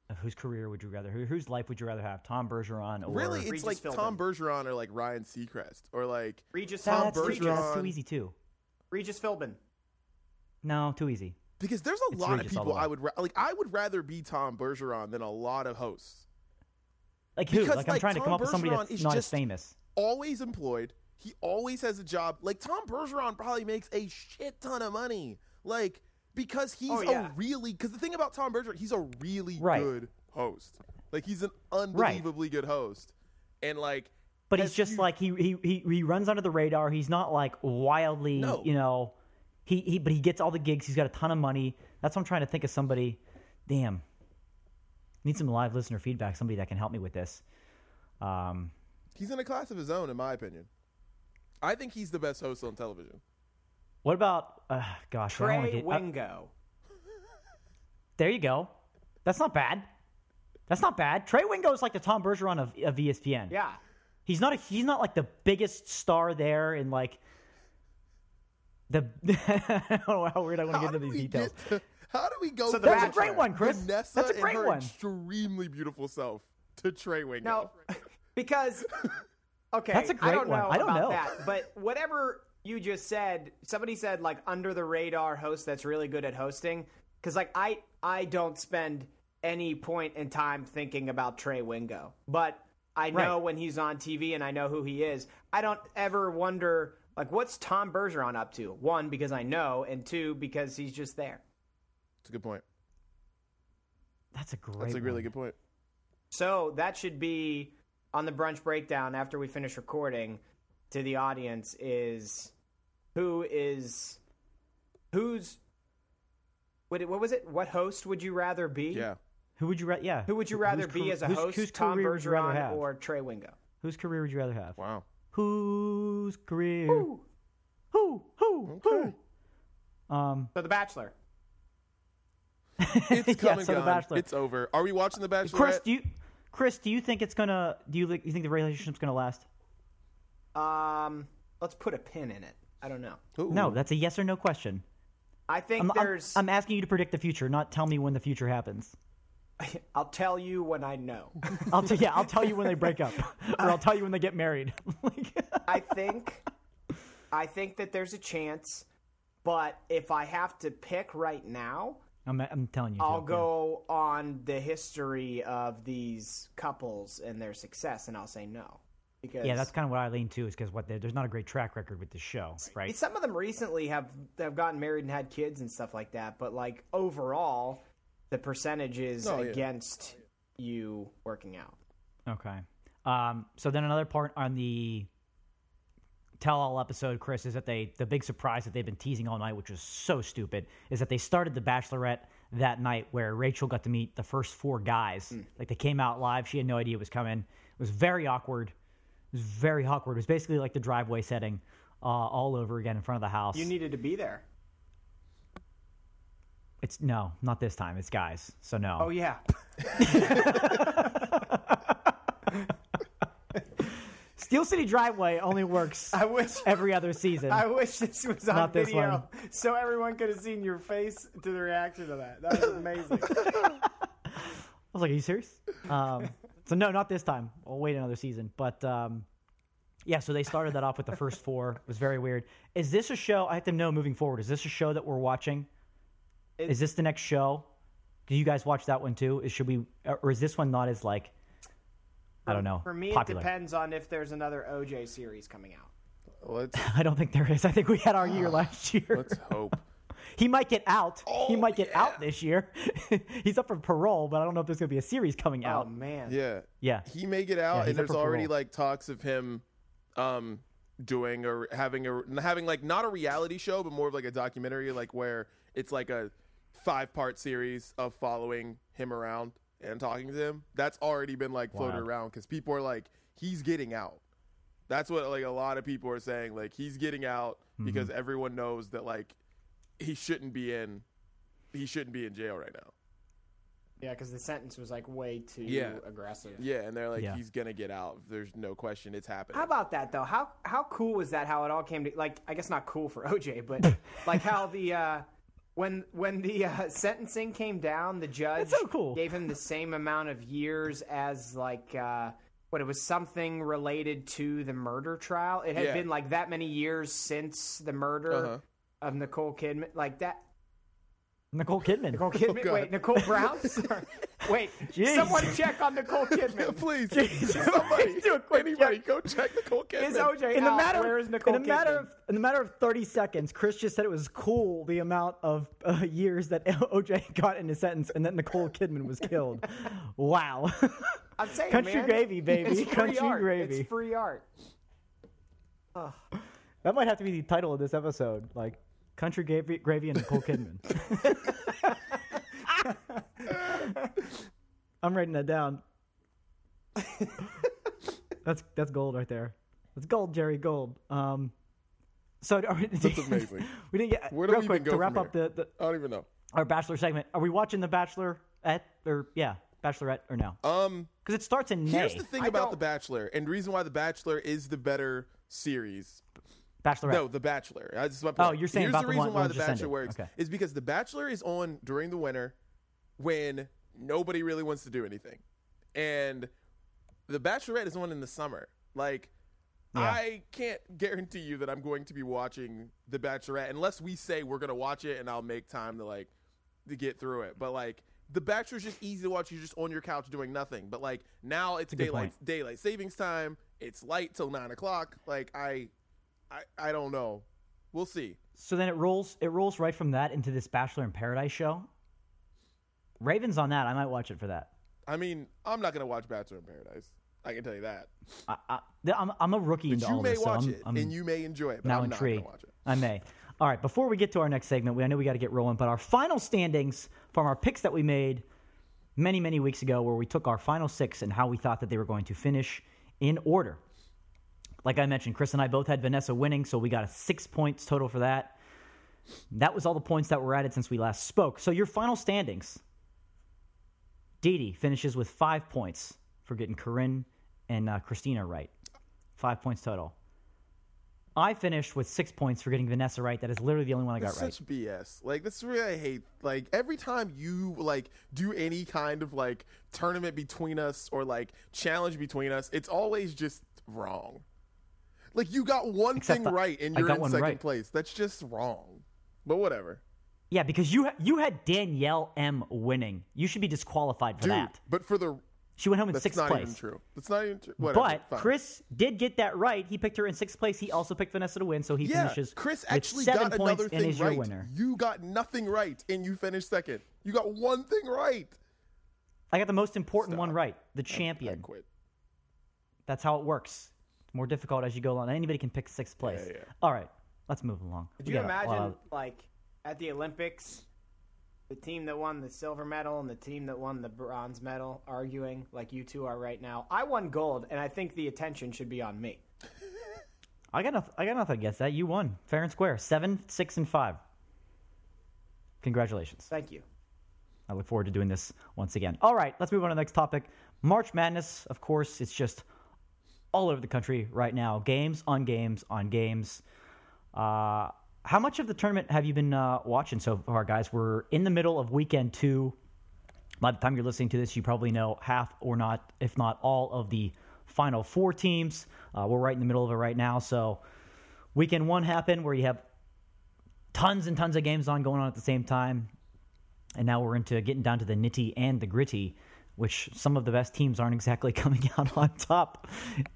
Of whose career would you rather? Whose life would you rather have? Tom Bergeron or really? It's Regis like Philbin. Tom Bergeron or like Ryan Seacrest or like Regis. Tom Bergeron. That's too easy too. Regis Philbin. No, too easy. Because there's a lot Regis of people I would like. I would rather be Tom Bergeron than a lot of hosts. Like who? Because, like I'm trying to come up with somebody that's not as famous. Always employed. He always has a job. Like Tom Bergeron probably makes a shit ton of money. Like. Because because the thing about Tom Bergeron, he's a really good host. Like he's an unbelievably good host, and like, but he's just like he runs under the radar. He's not like wildly, but he gets all the gigs. He's got a ton of money. That's what I'm trying to think of somebody. Damn, need some live listener feedback. Somebody that can help me with this. He's in a class of his own, in my opinion. I think he's the best host on television. What about, Trey Wingo. There you go. That's not bad. Trey Wingo is like the Tom Bergeron of ESPN. Yeah. He's not like the biggest star there and like the, I don't know how weird I want to get into these details. How do we go? So that's a great one, Chris. Vanessa that's a great and her one. Extremely beautiful self to Trey Wingo. No, because, okay. That's a great one. I don't know. That, but whatever... You just said somebody said like under the radar host that's really good at hosting because like I don't spend any point in time thinking about Trey Wingo, but I know when he's on TV and I know who he is. I don't ever wonder like what's Tom Bergeron up to. One, because I know, and two, because he's just there. That's a good point. That's a great. That's a really good point. So that should be on the brunch breakdown after we finish recording to the audience is what was it? What host would you rather be? Yeah. Who would you rather be as a host, Tom Bergeron or Trey Wingo? Whose career would you rather have? Wow. Whose career? Who? So The Bachelor. It's coming. The Bachelor. It's over. Are we watching The Bachelor? Chris, do you think it's gonna? Do you think the relationship's gonna last? Let's put a pin in it. I don't know. Ooh. No, that's a yes or no question. I think I'm asking you to predict the future, not tell me when the future happens. I'll tell you when I know. I'll tell you when they break up, or I'll tell you when they get married. I think that there's a chance, but if I have to pick right now, I'm telling you, I'll go on the history of these couples and their success, and I'll say no. Because that's kind of what I lean to, is because there's not a great track record with the show, right? Some of them recently have gotten married and had kids and stuff like that, but like overall, the percentage is against you working out. Okay. So then another part on the tell-all episode, Chris, is that the big surprise that they've been teasing all night, which was so stupid, is that they started The Bachelorette that night where Rachel got to meet the first four guys. Mm. Like, they came out live. She had no idea it was coming. It was very awkward. It was basically like the driveway setting all over again in front of the house. You needed to be there. It's no, not this time. It's guys. So no. Oh, yeah. Steel City Driveway only works every other season. I wish this was on video so everyone could have seen your face to the reaction to that. That was amazing. I was like, are you serious? So no, not this time. I'll wait another season. But so they started that off with the first four. It was very weird. Is this a show? I have to know moving forward. Is this a show that we're watching? Is this the next show? Do you guys watch that one too? Is this one not as like, I don't know. For me, popular? It depends on if there's another OJ series coming out. I don't think there is. I think we had our year last year. Let's hope. He might get out. Oh, he might get out this year. He's up for parole, but I don't know if there's going to be a series coming out. Oh, man. Yeah. Yeah. He may get out, and there's already like talks of him doing or having like not a reality show, but more of like a documentary, like where it's like a 5-part series of following him around and talking to him. That's already been like floated around because people are like, he's getting out. That's what like a lot of people are saying. Like, he's getting out because everyone knows that like he shouldn't be in jail right now. Yeah, because the sentence was like way too aggressive. Yeah, and they're like, he's gonna get out. There's no question, it's happening. How about that though? How cool was that? How it all came to, like, I guess not cool for OJ, but like how the when the sentencing came down, the judge gave him the same amount of years as like it was something related to the murder trial. It had been like that many years since the murder. Uh-huh. Of Nicole Kidman, like that. Nicole Kidman. Oh, wait, Nicole Brown. Sorry. Wait, jeez. Someone check on Nicole Kidman, please. Somebody, anybody, go check Nicole Kidman. Is OJ in out? Where is Nicole Kidman? In the matter of 30 seconds, Chris just said it was cool the amount of years that OJ got in his sentence, and that Nicole Kidman was killed. Wow. I'm saying, country gravy, baby. It's country gravy. It's free art. Oh. That might have to be the title of this episode, like. Country Gravy and Nicole Kidman. I'm writing that down. That's gold right there. That's gold, Jerry. Gold. That's amazing. We didn't get real quick to wrap up the I don't even know our Bachelor segment. Are we watching The Bachelorette Bachelorette or no? Because it starts in May. Here's the thing about The Bachelor, and the reason why The Bachelor is the better series. Bachelorette. No, The Bachelor. You're saying about the reason why The Bachelor works is because The Bachelor is on during the winter when nobody really wants to do anything, and The Bachelorette is on in the summer. Like, I can't guarantee you that I'm going to be watching The Bachelorette unless we say we're going to watch it, and I'll make time to like to get through it. But like, The Bachelor's just easy to watch. You're just on your couch doing nothing. But like now it's daylight savings time. It's light till 9:00. Like I don't know. We'll see. So then it rolls right from that into this Bachelor in Paradise show. Raven's on that. I might watch it for that. I mean, I'm not going to watch Bachelor in Paradise. I can tell you that. I'm a rookie into all this. You may watch it, and you may enjoy it, but I'm not going to watch it. I may. All right, before we get to our next segment, I know we got to get rolling, but our final standings from our picks that we made many, many weeks ago, where we took our final six and how we thought that they were going to finish in order. Like I mentioned, Chris and I both had Vanessa winning, so we got a 6 points total for that. That was all the points that were added since we last spoke. So your final standings. Didi finishes with 5 points for getting Corinne and Christina right. 5 points total. I finished with 6 points for getting Vanessa right. That is literally the only one I got right. It's such BS. Like, this is really I hate. Like, every time you, like, do any kind of, like, tournament between us or, like, challenge between us, it's always just wrong. Like, you got one thing right and you're in second place. That's just wrong. But whatever. Yeah, because you had Danielle M. winning. You should be disqualified for that. But for the... She went home in sixth place. That's not even true. That's not even true. Whatever, but Chris did get that right. He picked her in sixth place. He also picked Vanessa to win, so he finishes Chris actually with 7 points and is your winner. You got nothing right, and you finished second. You got one thing right. I got the most important one right, the champion. I quit. That's how it works. It's more difficult as you go along. Anybody can pick sixth place. Yeah. All right, let's move along. Could you imagine, at the Olympics, the team that won the silver medal and the team that won the bronze medal arguing like you two are right now? I won gold, and I think the attention should be on me. I got nothing against that. You won fair and square. 7, 6, and 5. Congratulations. Thank you. I look forward to doing this once again. All right, let's move on to the next topic. March Madness, of course, it's just all over the country right now. Games on games on games. How much of the tournament have you been watching so far, guys? We're in the middle of weekend two. By the time you're listening to this, you probably know half or not, if not all, of the Final Four teams. We're right in the middle of it right now. So weekend one happened where you have tons and tons of games going on at the same time. And now we're into getting down to the nitty and the gritty, which some of the best teams aren't exactly coming out on top,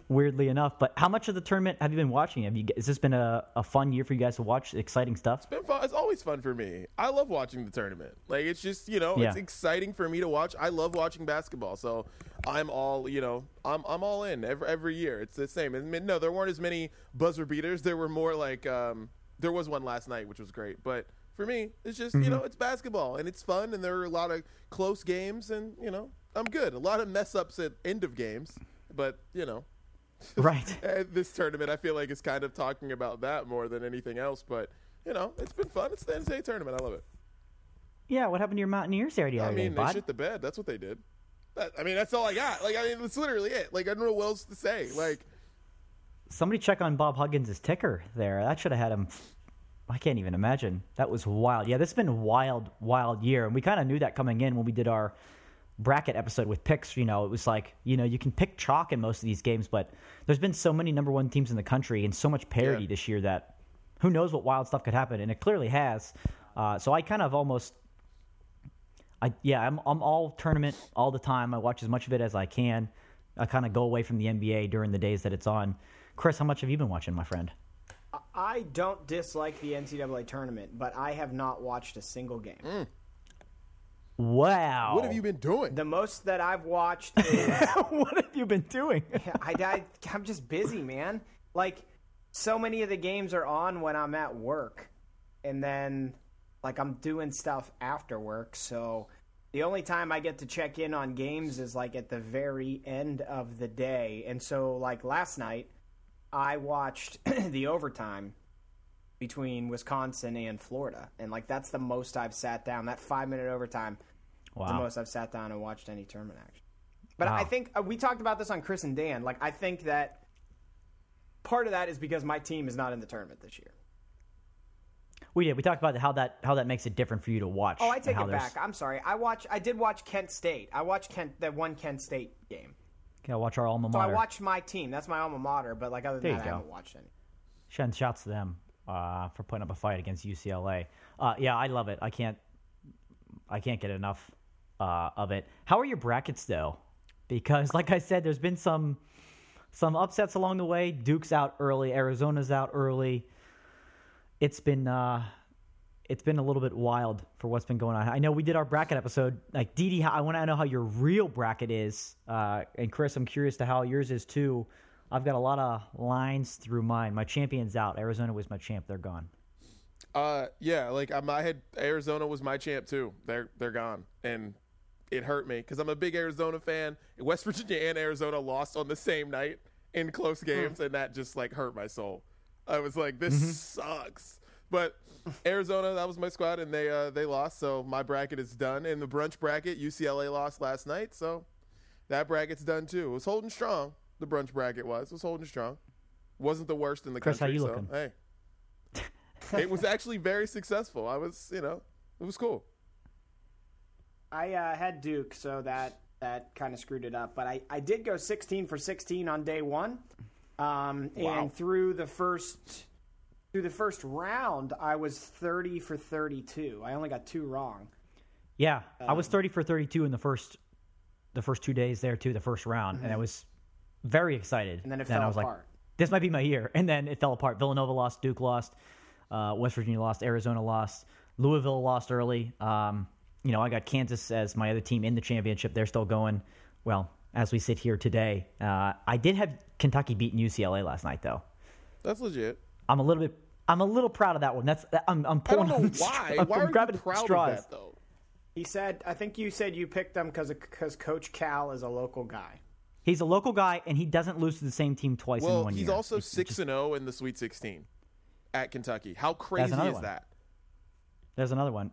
weirdly enough. But how much of the tournament have you been watching? Has this been a fun year for you guys to watch exciting stuff? It's been fun. It's always fun for me. I love watching the tournament. Like, it's just, it's exciting for me to watch. I love watching basketball. So I'm all, I'm all in every year. It's the same. And no, there weren't as many buzzer beaters. There were more like, there was one last night, which was great. But for me, it's just, it's basketball and it's fun. And there are a lot of close games and, I'm good. A lot of mess ups at end of games, but right. This tournament, I feel like it's kind of talking about that more than anything else. But it's been fun. It's the NCAA tournament. I love it. Yeah, what happened to your Mountaineers there? They shit the bed. That's what they did. That's all I got. That's literally it. I don't know what else to say. Somebody check on Bob Huggins' ticker there. That should have had him. I can't even imagine. That was wild. Yeah, this has been a wild, wild year, and we kind of knew that coming in when we did our bracket episode with picks. It was like, you can pick chalk in most of these games, but there's been so many number one teams in the country and so much parity this year that who knows what wild stuff could happen, and it clearly has. So I kind of almost, I'm all tournament all the time. I watch as much of it as I can. I kind of go away from the NBA during the days that it's on. Chris, how much have you been watching, my friend? I don't dislike the NCAA tournament, but I have not watched a single game. Wow. What have you been doing? The most that I've watched is... What have you been doing? I'm just busy, man. So many of the games are on when I'm at work. And then, I'm doing stuff after work. So the only time I get to check in on games is, at the very end of the day. And so, last night, I watched the overtime between Wisconsin and Florida. And, that's the most I've sat down. That 5-minute overtime is the most I've sat down and watched any tournament action. But I think we talked about this on Chris and Dan. I think that part of that is because my team is not in the tournament this year. We did. We talked about how that makes it different for you to watch. Oh, I take it back. I'm sorry. I did watch Kent State. I watched that one Kent State game. Okay, I watch our alma mater. So I watched my team. That's my alma mater. But, other than that, I haven't watched any. Shen, shouts to them. For putting up a fight against UCLA. I love it. I can't get enough of it. How are your brackets though? Because like I said, there's been some upsets along the way. Duke's out early. Arizona's out early. It's been it's been a little bit wild for what's been going on. I know we did our bracket episode. Like, Didi, I want to know how your real bracket is. And Chris, I'm curious to how yours is too. I've got a lot of lines through mine. My champion's out. Arizona was my champ. They're gone. Yeah, like I had Arizona was my champ too. They're gone, and it hurt me because I'm a big Arizona fan. West Virginia and Arizona lost on the same night in close games, and that just like hurt my soul. I was like, this sucks. But Arizona, that was my squad, and they lost, so my bracket is done. And the brunch bracket, UCLA lost last night, so that bracket's done too. It was holding strong. The brunch bracket was holding strong. Wasn't the worst in the Chris, country. How you looking? Hey. It was actually very successful. I was, it was cool. I had Duke, so that kind of screwed it up. But I did go 16 for 16 on day one. Wow. And through the first round, I was 30 for 32. I only got two wrong. Yeah, I was 30 for 32 in the first 2 days there too, the first round, and I was very excited. And then it fell apart. Like, this might be my year. And then it fell apart. Villanova lost, Duke lost, West Virginia lost, Arizona lost, Louisville lost early. I got Kansas as my other team in the championship. They're still going. Well, as we sit here today, I did have Kentucky beating UCLA last night, though. That's legit. I'm a little proud of that one. I'm pulling. I don't know why. Why are you proud straws. Of that though? He said, I think you said you picked them because Coach Cal is a local guy. He's a local guy, and he doesn't lose to the same team twice in 1 year. Well, he's also 6-0 in the Sweet 16 at Kentucky. How crazy is that? There's another one.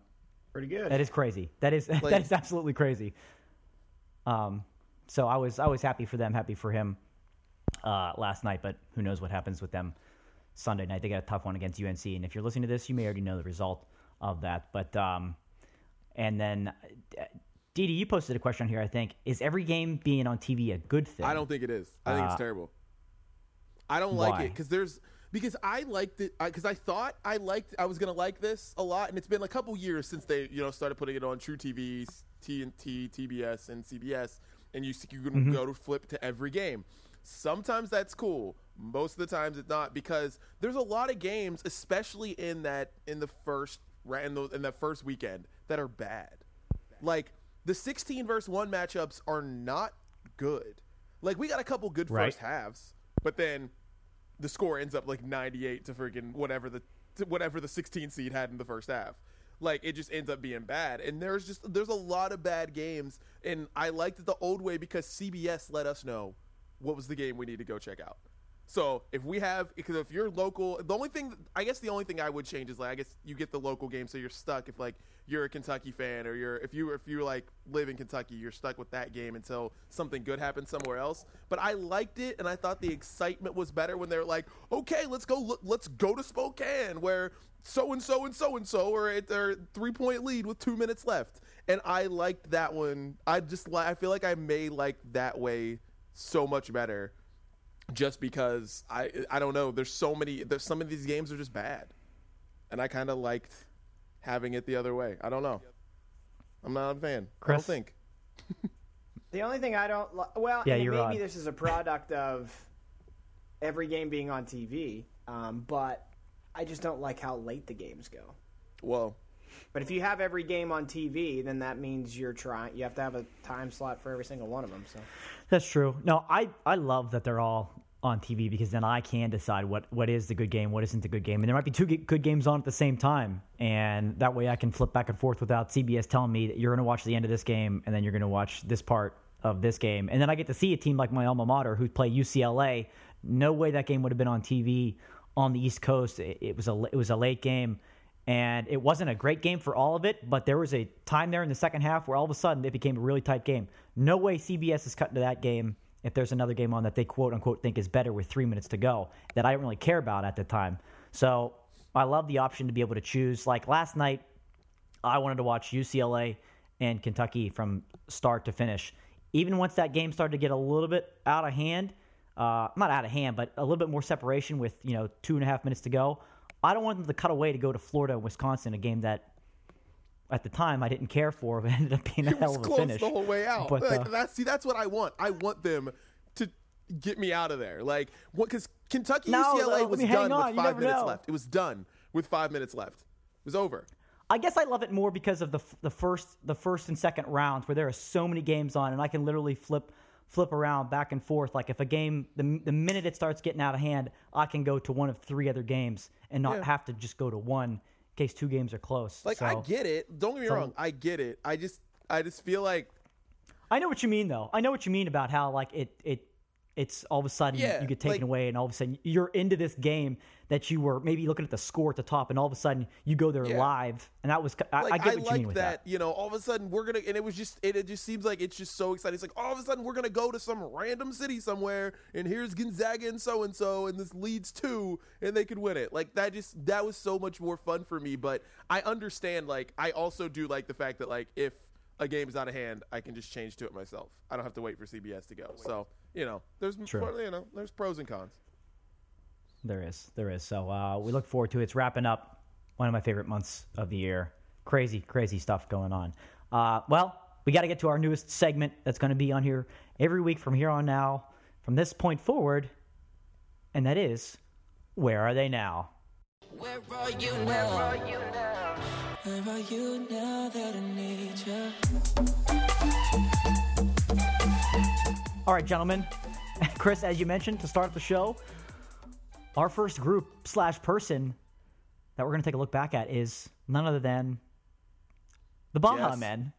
Pretty good. That is crazy. That is absolutely crazy. So I was happy for them, happy for him last night, but who knows what happens with them Sunday night. They got a tough one against UNC, and if you're listening to this, you may already know the result of that. But and then Didi, you posted a question here, I think. Is every game being on TV a good thing? I don't think it is. I think it's terrible. I don't like it because I liked it because I thought I was going to like this a lot, and it's been a couple years since they started putting it on True TV, TNT, TBS, and CBS, and you can go to flip to every game. Sometimes that's cool. Most of the times it's not, because there's a lot of games, especially in that first weekend, that are bad. Like the 16-versus-1 matchups are not good. Like we got a couple good first halves, but then the score ends up like 98 to freaking whatever the 16 seed had in the first half. Like it just ends up being bad, and there's a lot of bad games. And I liked it the old way because CBS let us know what was the game we need to go check out. So if you're local, the only thing I would change is, like, I guess you get the local game, so you're stuck. If like you're a Kentucky fan or if you like live in Kentucky, you're stuck with that game until something good happens somewhere else. But I liked it, and I thought the excitement was better when they were like, okay, let's go to Spokane where so and so and so and so are at their 3-point lead with 2 minutes left. And I liked that one. I feel like I may like that way so much better. Just because I don't know, some of these games are just bad, and I kind of liked having it the other way. I don't know. I'm not a fan. Chris? I don't think. The only thing I don't this is a product of every game being on TV, but I just don't like how late the games go. Well, but if you have every game on TV, then that means you have to have a time slot for every single one of them. So that's true. No, I love that they're all on TV, because then I can decide what is the good game, what isn't the good game. And there might be two good games on at the same time, and that way I can flip back and forth without CBS telling me that you're going to watch the end of this game and then you're going to watch this part of this game. And then I get to see a team like my alma mater who play UCLA. No way that game would have been on TV on the East Coast. It was a late game. And it wasn't a great game for all of it, but there was a time there in the second half where all of a sudden it became a really tight game. No way CBS is cutting to that game if there's another game on that they quote-unquote think is better with 3 minutes to go that I didn't really care about at the time. So I love the option to be able to choose. Like last night, I wanted to watch UCLA and Kentucky from start to finish. Even once that game started to get a little bit out of hand, not out of hand, but a little bit more separation with 2.5 minutes to go, I don't want them to cut away to go to Florida and Wisconsin, a game that at the time I didn't care for, but ended up being a hell of a finish. It was close the whole way out. But, that's what I want. I want them to get me out of there. Like, because Kentucky UCLA was done with 5 minutes left. It was done with 5 minutes left. It was over. I guess I love it more because of the first and second rounds where there are so many games on, and I can literally flip around back and forth. Like if a game, the minute it starts getting out of hand, I can go to one of three other games and not have to just go to one in case two games are close. Like, so, I get it. Don't get me wrong. I get it. I just feel like. I know what you mean, though. I know what you mean about how like it's all of a sudden you get taken away, and all of a sudden you're into this game that you were maybe looking at the score at the top, and all of a sudden you go there live, and that was I get what you mean with that. You know, all of a sudden we're gonna, and it was just it just seems like it's just so exciting. It's like all of a sudden we're gonna go to some random city somewhere, and here's Gonzaga and so, and this leads to, and they could win it. Like that was so much more fun for me. But I understand. Like I also do like the fact that like if a game is out of hand, I can just change to it myself. I don't have to wait for CBS to go. So. You know, there's pros and cons. There is. So we look forward to it. It's wrapping up one of my favorite months of the year. Crazy, crazy stuff going on. Well, we got to get to our newest segment that's going to be on here every week from here on now, from this point forward, and that is, Where Are They Now? Where are you now? Where are you now? Where are you now that I need you? All right, gentlemen. Chris, as you mentioned, to start the show, our first group / person that we're going to take a look back at is none other than the Baja Men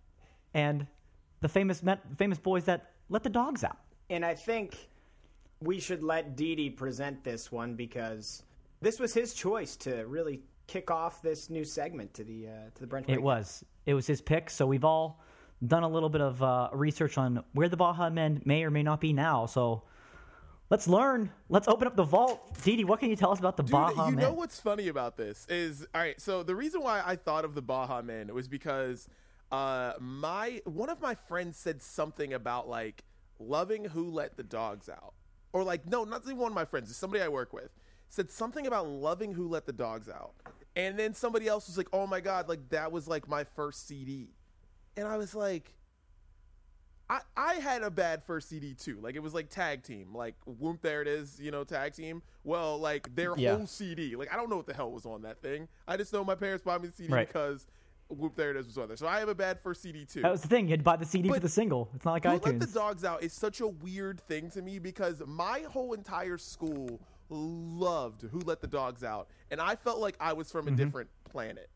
and the famous boys that let the dogs out. And I think we should let Didi present this one because this was his choice to really kick off this new segment to the Brent. It was his pick, so we've all done a little bit of research on where the Baja Men may or may not be now. So let's learn. Let's open up the vault. Didi, what can you tell us about the Baja Men? You know what's funny about this is, all right, so the reason why I thought of the Baja Men was because one of my friends said something about, like, loving who let the dogs out. Or, like, no, not even one of my friends. It's somebody I work with. Said something about loving who let the dogs out. And then somebody else was like, oh, my God, like, that was, like, my first CD. And I was like, I had a bad first CD too. Like it was like Tag Team, like whoop, there it is, you know, Tag Team. Well, like their whole CD, like I don't know what the hell was on that thing. I just know my parents bought me the CD because whoop, there it is was on there. So I have a bad first CD too. That was the thing, you'd buy the CD for the single. It's not like iTunes. Let the dogs out is such a weird thing to me because my whole entire school loved Who Let the Dogs Out, and I felt like I was from a different planet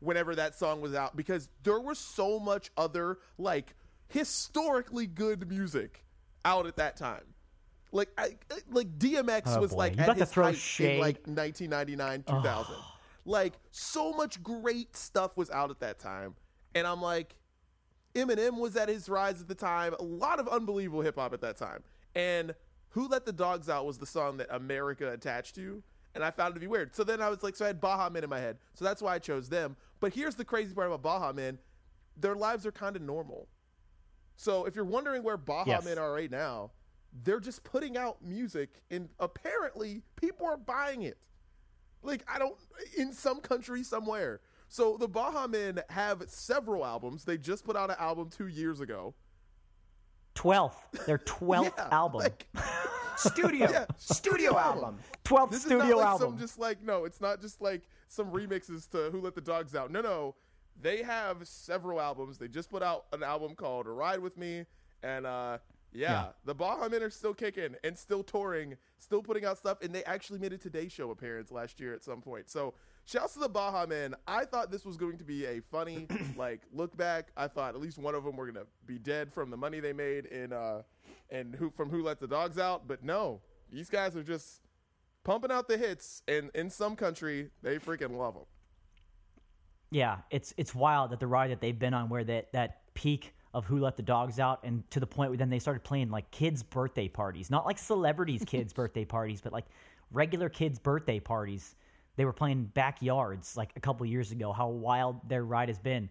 whenever that song was out, because there was so much other, like, historically good music out at that time. Like, DMX was, like, you at his height in, like, 1999, 2000. Like, so much great stuff was out at that time. And I'm like, Eminem was at his rise at the time. A lot of unbelievable hip-hop at that time. And Who Let the Dogs Out was the song that America attached to. And I found it to be weird. So then I was like, so I had Baja Men in my head. So that's why I chose them. But here's the crazy part about Baja Men. Their lives are kind of normal. So if you're wondering where Baja Men are right now, they're just putting out music. And apparently people are buying it. Like, in some country somewhere. So the Baja Men have several albums. They just put out an album 2 years ago. 12th. Their 12th album. Like, studio album. 12th this studio is not like album. Some just like, no, it's not just like some remixes to Who Let the Dogs Out. No, they have several albums. They just put out an album called Ride With Me, and the Baja Men are still kicking and still touring, still putting out stuff, and they actually made a Today Show appearance last year at some point. So shouts to the Baja Men. I thought this was going to be a funny like look back. I thought at least one of them were gonna be dead from the money they made in from Who Let the Dogs Out, but no, these guys are just pumping out the hits, and in some country, they freaking love them. Yeah, it's wild that the ride that they've been on, where that peak of Who Let the Dogs Out, and to the point where then they started playing like kids' birthday parties, not like celebrities' kids' birthday parties, but like regular kids' birthday parties. They were playing backyards like a couple years ago. How wild their ride has been.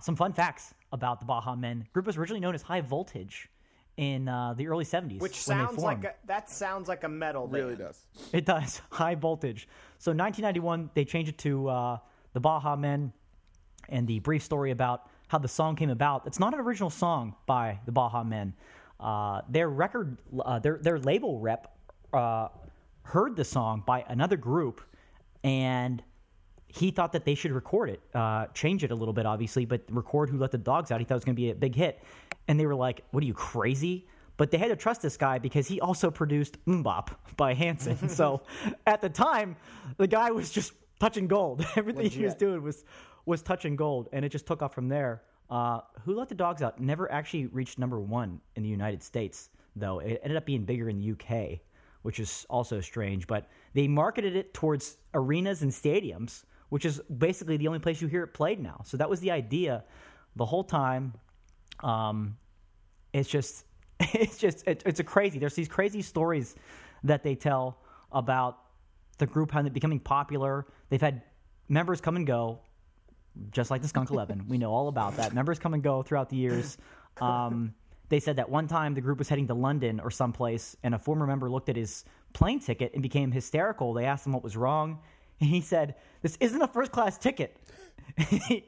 Some fun facts about the Baja Men. Group was originally known as High Voltage in the early 70s, which sounds like that sounds like a metal band. Really does. It does. High Voltage. So 1991, they changed it to the Baja Men, and the brief story about how the song came about. It's not an original song by the Baja Men. Their record, their label rep heard the song by another group, and he thought that they should record it, change it a little bit, obviously, but record Who Let the Dogs Out. He thought it was going to be a big hit. And they were like, what are you, crazy? But they had to trust this guy because he also produced Mbop by Hanson. So at the time, the guy was just touching gold. Everything he was doing was touching gold, and it just took off from there. Who Let the Dogs Out never actually reached number one in the United States, though. It ended up being bigger in the UK, which is also strange. But they marketed it towards arenas and stadiums, which is basically the only place you hear it played now. So that was the idea the whole time. It's a crazy. There's these crazy stories that they tell about the group becoming popular. They've had members come and go, just like the Skunk 11. We know all about that. Members come and go throughout the years. They said that one time the group was heading to London or someplace, and a former member looked at his plane ticket and became hysterical. They asked him what was wrong, and he said, "This isn't a first-class ticket."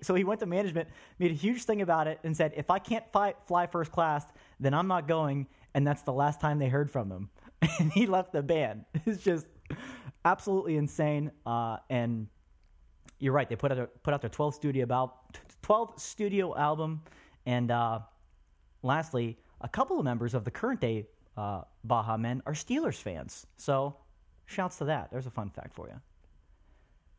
So he went to management, made a huge thing about it, and said, if I can't fly first class, then I'm not going. And that's the last time they heard from him. And he left the band. It's just absolutely insane. And you're right. They put out their 12th studio album. And lastly, a couple of members of the current day Baja Men are Steelers fans. So shouts to that. There's a fun fact for you.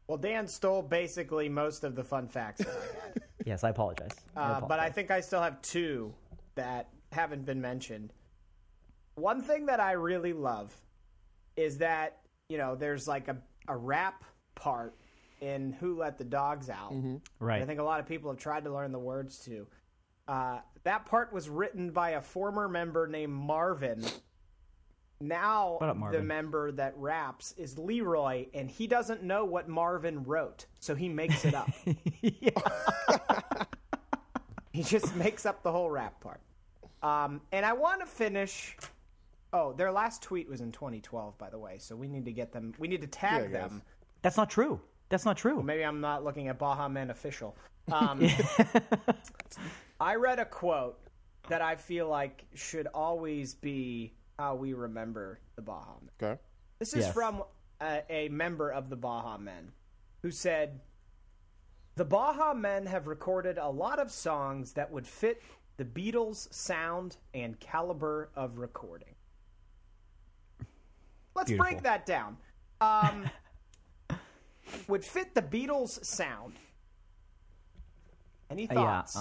Well, Dan stole basically most of the fun facts that I had. Yes, I apologize. But I think I still have two that haven't been mentioned. One thing that I really love is that, you know, there's like a rap part in Who Let the Dogs Out. Mm-hmm. Right. I think a lot of people have tried to learn the words to. That part was written by a former member named Marvin. Now the member that raps is Leroy, and he doesn't know what Marvin wrote, so he makes it up. He just makes up the whole rap part. And I want to finish. Oh, their last tweet was in 2012, by the way, so we need to get them. We need to tag them. That's not true. That's not true. Well, maybe I'm not looking at Baja Men official. I read a quote that I feel like should always be how we remember the Baja Men. Okay. This is from a member of the Baja Men who said, "The Baja Men have recorded a lot of songs that would fit the Beatles' sound and caliber of recording." Let's break that down. Would fit the Beatles' sound. Any thoughts?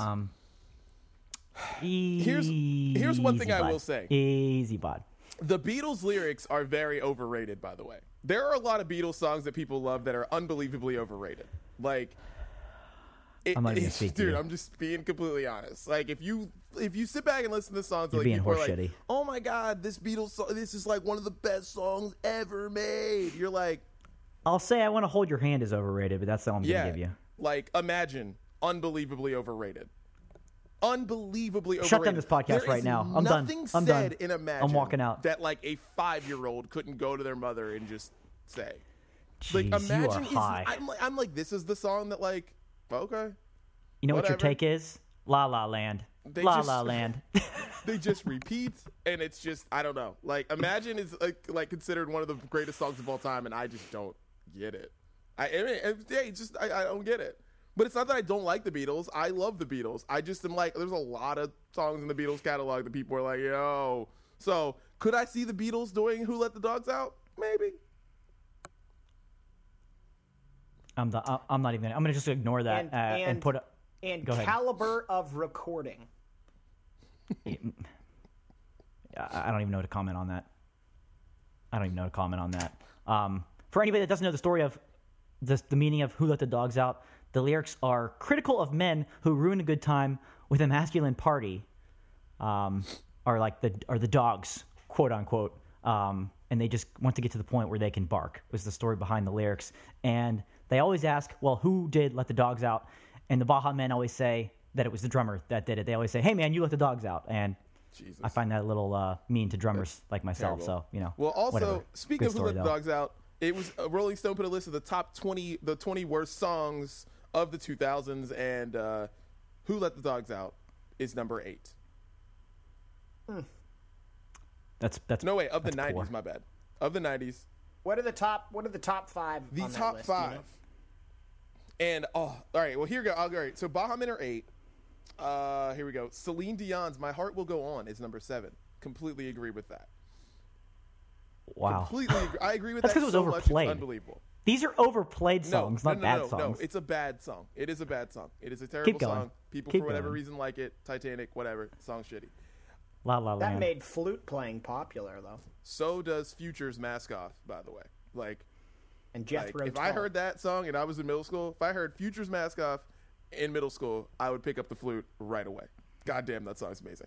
Yeah, Here's one thing I will say. Easy bod. The Beatles lyrics are very overrated, by the way. There are a lot of Beatles songs that people love that are unbelievably overrated. Like, I'm just being completely honest. Like, if you sit back and listen to the songs, like, people are like, "Oh my God, this Beatles song, this is like one of the best songs ever made." You're like, I'll say "I Want to Hold Your Hand" is overrated, but that's the one I'm gonna give you. Like, Imagine, unbelievably overrated. Unbelievably overrated. Shut down this podcast right now. I'm done. I'm said done. In Imagine, I'm walking out. That like a 5-year-old couldn't go to their mother and just say, "Jeez, like Imagine." You are high. I'm like, this is the song that like, okay. You know what your take is? La La Land. They just repeat, and it's just, I don't know. Like, Imagine is like considered one of the greatest songs of all time, and I just don't get it. I don't get it. But it's not that I don't like the Beatles. I love the Beatles. I just am like, there's a lot of songs in the Beatles catalog that people are like, yo. So could I see the Beatles doing Who Let the Dogs Out? Maybe. I'm going to just ignore that and put up. And go caliber ahead. Of recording. I don't even know how to comment on that. For anybody that doesn't know the story of the meaning of Who Let the Dogs Out, the lyrics are critical of men who ruin a good time with a masculine party, are the dogs, quote unquote, and they just want to get to the point where they can bark. Was the story behind the lyrics, and they always ask, "Well, who did let the dogs out?" And the Baja Men always say that it was the drummer that did it. They always say, "Hey, man, you let the dogs out," and Jesus. I find that a little mean to drummers like myself. Terrible. So you know. Well, also whatever. Speaking good of story, who let the dogs out, it was Rolling Stone put a list of the top 20, the 20 worst songs of the 2000s, and Who Let the Dogs Out is number 8. That's no way of the 90s. Poor. My bad. Of the 90s. What are the top 5? The on top that list, 5. You know? And, oh, all right. Well, here we go. All right. So, Baja Men are 8. Here we go. Celine Dion's My Heart Will Go On is number 7. Completely agree with that. Wow. Completely agree. I agree with that. That's because it was overplayed. Much, it's unbelievable. These are overplayed songs, not bad songs. No, it's a bad song. It is a bad song. It is a terrible song. People, for whatever reason, like it. Titanic, whatever. Song shitty. La La Land. That made flute playing popular, though. So does Future's Mask Off, by the way. And Jethro Tull. If I heard that song and I was in middle school, if I heard Future's Mask Off in middle school, I would pick up the flute right away. Goddamn, that song's amazing.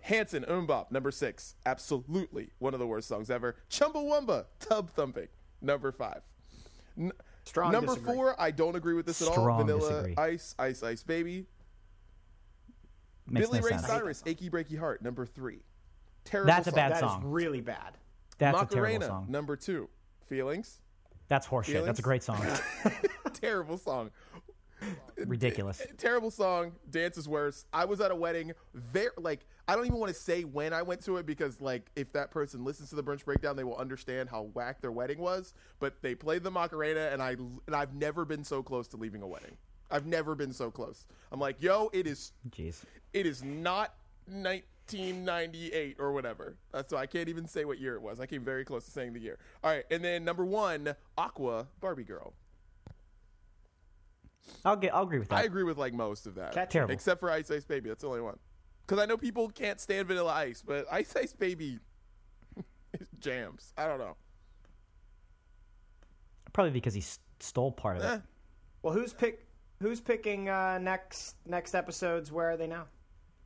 Hanson, Umbop, number 6. Absolutely one of the worst songs ever. Chumbawamba, Tub Thumping, number 5. Number 4, I don't agree with this at all. Vanilla Ice, Ice Ice Baby. Billy Ray Cyrus, Achy Breaky Heart, number 3. Terrible. That's a bad song. That is really bad. That's Macarena, a terrible song. Number 2. Feelings. That's horseshit. Feelings? That's a great song. Terrible song. Ridiculous. Terrible song. Dance is worse. I was at a wedding. I don't even want to say when I went to it because, if that person listens to the Brunch Breakdown, they will understand how whack their wedding was. But they played the Macarena, and I've never been so close to leaving a wedding. I've never been so close. I'm like, yo, it is not 1998 or whatever. So I can't even say what year it was. I came very close to saying the year. All right, and then number 1, Aqua, Barbie Girl. I'll agree with that. I agree with most of that. That's terrible. Except for Ice Ice Baby. That's the only one. Because I know people can't stand Vanilla Ice, but Ice Ice Baby jams. I don't know. Probably because he stole part of it. Well, who's picking next episodes? Where are they now?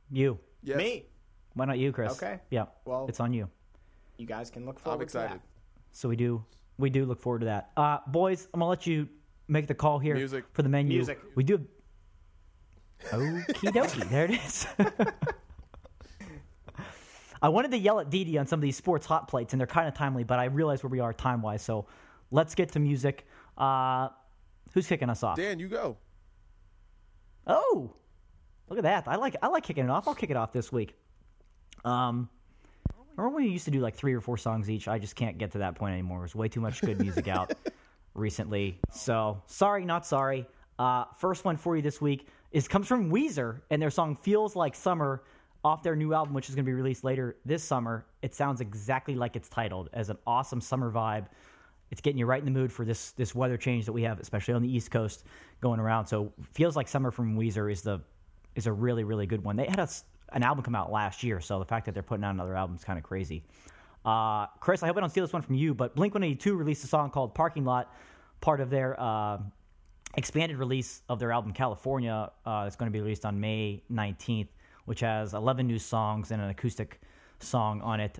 You. Yes. Me. Why not you, Chris? Okay. Yeah. Well, it's on you. You guys can look forward to that. I'm excited. So we do look forward to that. Boys, I'm going to let you make the call here for the menu. Music. We do. Okie dokie. There it is. I wanted to yell at Didi on some of these sports hot plates, and they're kind of timely, but I realize where we are time-wise, so let's get to music. Who's kicking us off? Dan, you go. Oh, look at that. I like kicking it off. I'll kick it off this week. Remember when we used to do 3 or 4 songs each? I just can't get to that point anymore. There's way too much good music out recently. So sorry, not sorry. First one for you this week comes from Weezer and their song Feels Like Summer off their new album, which is going to be released later this summer. It sounds exactly like it's titled, as an awesome summer vibe. It's getting you right in the mood for this weather change that we have, especially on the East Coast going around. So Feels Like Summer from Weezer is a really, really good one. They had an album come out last year, so the fact that they're putting out another album is kind of crazy. Chris, I hope I don't steal this one from you, but Blink-182 released a song called Parking Lot, part of their expanded release of their album California. It's going to be released on May 19th, which has 11 new songs and an acoustic song on it.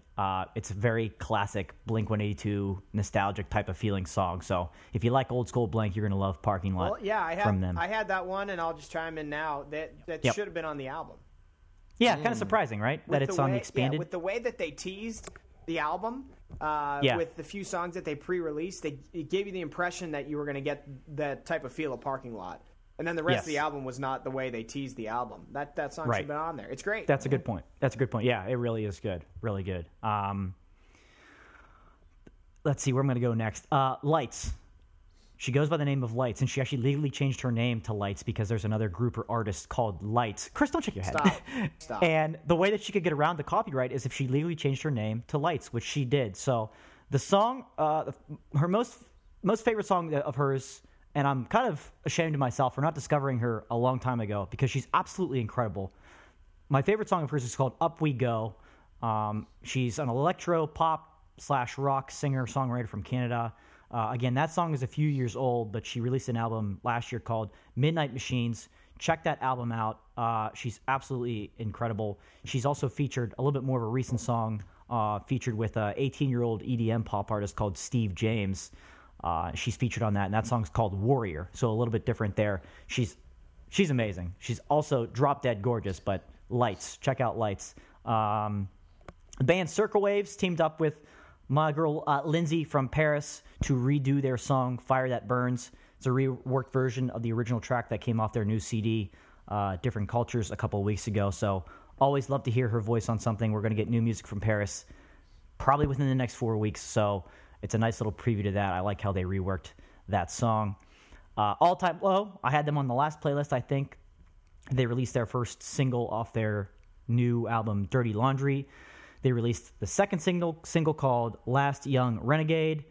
It's a very classic Blink-182 nostalgic type of feeling song, so if you like old school Blink, you're gonna love Parking Lot. Well, yeah, I had that one, and I'll just chime in now that should have been on the album. Yeah, kind of surprising, right? With that it's on the expanded, with the way that they teased the album, with the few songs that they pre-released, it gave you the impression that you were going to get that type of feel of Parking Lot, and then the rest of the album was not the way they teased the album. That song should have been on there. It's great. That's a good point. Yeah, it really is good. Really good. Let's see where I'm going to go next. Lights. She goes by the name of Lights, and she actually legally changed her name to Lights because there's another group or artist called Lights. Chris, don't shake your head. Stop. And the way that she could get around the copyright is if she legally changed her name to Lights, which she did. So the song, her most favorite song of hers, and I'm kind of ashamed of myself for not discovering her a long time ago because she's absolutely incredible. My favorite song of hers is called Up We Go. She's an electro-pop/rock singer-songwriter from Canada. Again, that song is a few years old, but she released an album last year called Midnight Machines. Check that album out. She's absolutely incredible. She's also featured a little bit more of a recent song, featured with an 18-year-old EDM pop artist called Steve James. She's featured on that, and that song's called Warrior, so a little bit different there. She's amazing. She's also drop-dead gorgeous, but Lights. Check out Lights. The band Circle Waves teamed up with my girl Lindsay from Paris to redo their song Fire That Burns. It's a reworked version of the original track that came off their new CD, Different Cultures, a couple of weeks ago. So always love to hear her voice on something. We're going to get new music from Paris probably within the next 4 weeks, so it's a nice little preview to that. I like how they reworked that song. All-Time Low, I had them on the last playlist, I think. They released their first single off their new album, Dirty Laundry. They released the second single called Last Young Renegade.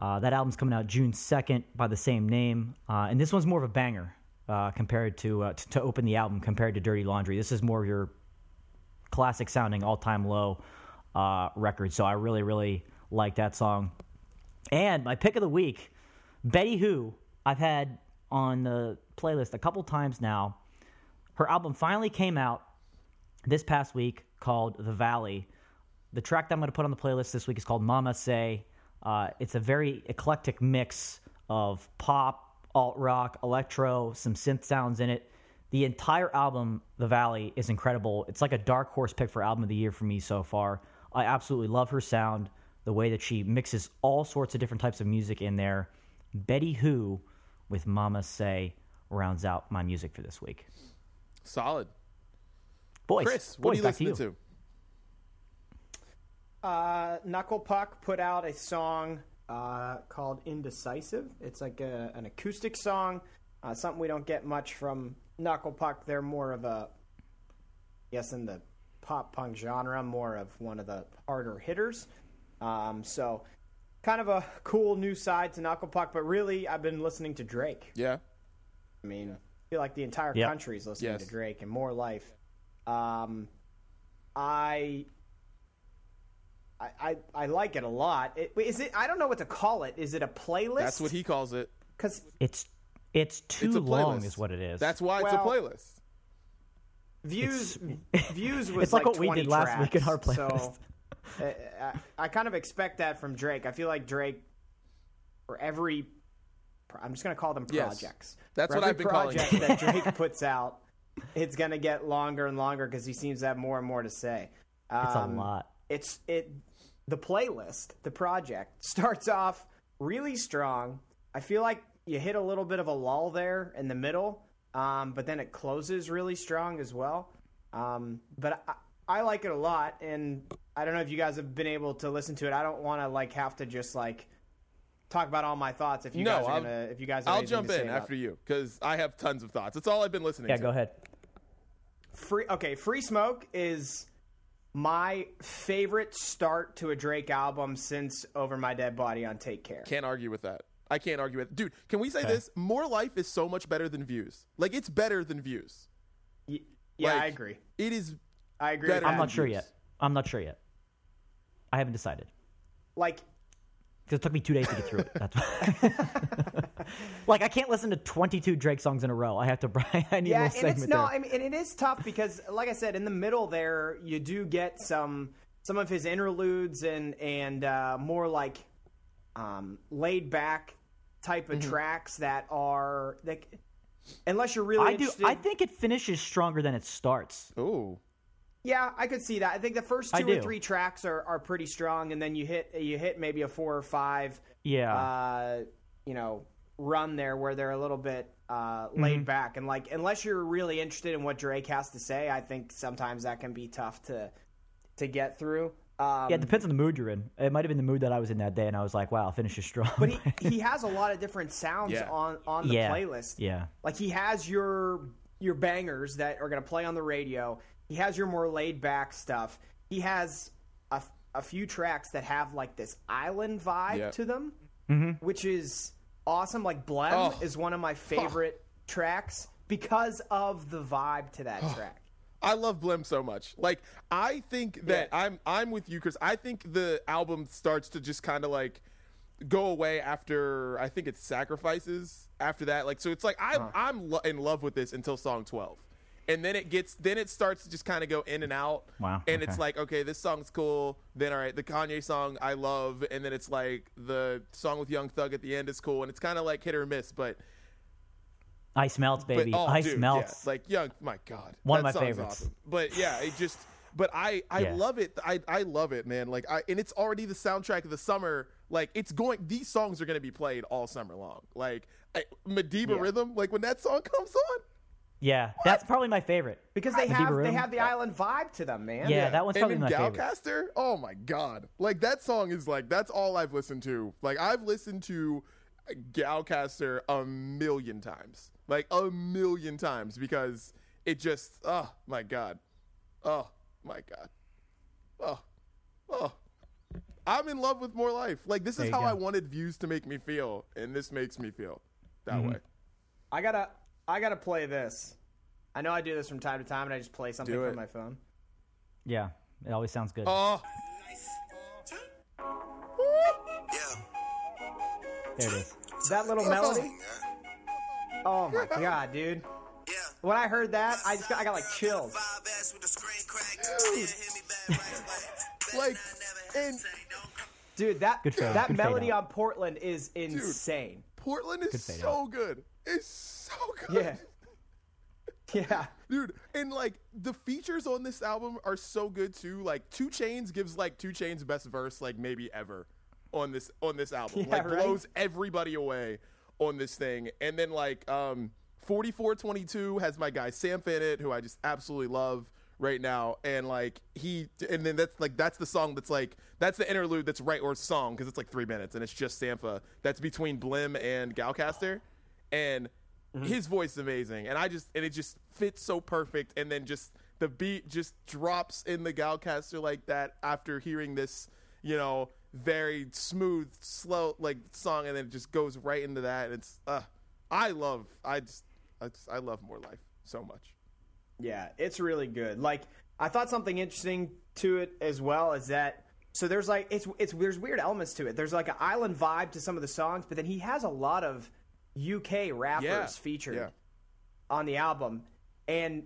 That album's coming out June 2nd by the same name. And this one's more of a banger compared to open the album compared to Dirty Laundry. This is more of your classic sounding All-Time Low record. So I really, really like that song. And my pick of the week, Betty Who, I've had on the playlist a couple times now. Her album finally came out this past week called The Valley. The track that I'm going to put on the playlist this week is called Mama Say. It's a very eclectic mix of pop, alt-rock, electro, some synth sounds in it. The entire album, The Valley, is incredible. It's like a dark horse pick for album of the year for me so far. I absolutely love her sound, the way that she mixes all sorts of different types of music in there. Betty Who with Mama Say rounds out my music for this week. Solid. Boys, Chris, what are you listening to? Knuckle Puck put out a song called Indecisive. It's like an acoustic song, something we don't get much from Knuckle Puck. They're more of a, I guess in the pop punk genre, more of one of the harder hitters. So kind of a cool new side to Knuckle Puck, but really I've been listening to Drake. Yeah. I mean... Yeah. I feel like the entire country is listening to Drake and More Life. I like it a lot. Is it? I don't know what to call it. Is it a playlist? That's what he calls it. Because it's too long, is what it is. That's why it's a playlist. Views was it's like what 20 we did tracks, last week in our playlist. So I kind of expect that from Drake. I feel like Drake, for every. I'm just going to call them projects. Yes, that's what I've been calling them. That Drake puts out, it's going to get longer and longer because he seems to have more and more to say. It's a lot. The playlist, the project, starts off really strong. I feel like you hit a little bit of a lull there in the middle, but then it closes really strong as well. But I like it a lot, and I don't know if you guys have been able to listen to it. I don't want to have to just talk about all my thoughts I'll jump in after you because I have tons of thoughts. It's all I've been listening to. Yeah, go ahead. Free Smoke is my favorite start to a Drake album since Over My Dead Body on Take Care. Can't argue with that. I can't argue with it. Dude, can we say this? More Life is so much better than Views. It's better than Views. Yeah, I agree. It is. I agree. I'm not sure yet. I haven't decided. Because it took me 2 days to get through it. That's I can't listen to 22 Drake songs in a row. I have to. I need a little segment there. No, I mean, and it is tough because, like I said, in the middle there, you do get some of his interludes and more laid back type of tracks that are unless you're really interested. I think it finishes stronger than it starts. Ooh. Yeah, I could see that. I think the first two or three tracks are pretty strong, and then you hit maybe a 4 or 5, run there where they're a little bit laid back, and unless you're really interested in what Drake has to say, I think sometimes that can be tough to get through. It depends on the mood you're in. It might have been the mood that I was in that day, and I was like, wow, I'll finish this strong. But he has a lot of different sounds on the playlist. Yeah, he has your bangers that are going to play on the radio. He has your more laid-back stuff. He has a few tracks that have, this island vibe to them, which is awesome. Blem is one of my favorite tracks because of the vibe to that track. I love Blem so much. I think that I'm with you, Chris. I think the album starts to just kind of, go away after, I think it's Sacrifices. After that, so it's I'm in love with this until song 12. And then it starts to just kind of go in and out. Wow. And it's okay, this song's cool. Then, all right, the Kanye song I love. And then it's the song with Young Thug at the end is cool. And it's kind of hit or miss, but. Ice Melts, baby. Ice Melts. Yeah, Young, my God. One of my favorites. Awesome. But yeah, it just, but I love it. I love it, man. And it's already the soundtrack of the summer. These songs are going to be played all summer long. Madiba Rhythm, when that song comes on. Yeah, what? That's probably my favorite. Because they have the island vibe to them, man. Yeah, that one's probably my favorite. And Galcaster? Oh, my God. That song is, that's all I've listened to. I've listened to Galcaster a million times. Like, a million times, because it just, oh, my God. Oh, my God. Oh, oh. I'm in love with More Life. Like, this is how I wanted Views to make me feel, and this makes me feel that way. I gotta play this. I know I do this from time to time, and I just play something from my phone. Yeah, it always sounds good. Oh. There it is. That little melody. Oh my God, dude. When I heard that, I got like chills. Like, dude, that melody on Portland is insane. Dude, Portland is so good. It's so good. Yeah. Yeah. Dude, and like the features on this album are so good too. Like 2 Chainz gives like 2 Chainz best verse like maybe ever on this album. Yeah, like blows everybody away on this thing. And then like 4422 has my guy Sam Fennett, who I just absolutely love right now, and like and then that's the song that's the interlude that's right, or song, because it's like 3 minutes and it's just Sampha. That's between Blim and Galcaster, and his voice is amazing, and it just fits so perfect. And then just the beat just drops in the Galcaster like that after hearing this, you know, very smooth, slow like song, and then it just goes right into that. And it's I love More Life so much. Yeah, it's really good. Like, I thought something interesting to it as well is that, so there's like there's weird elements to it. There's like an island vibe to some of the songs, but then he has a lot of UK rappers featured on the album. And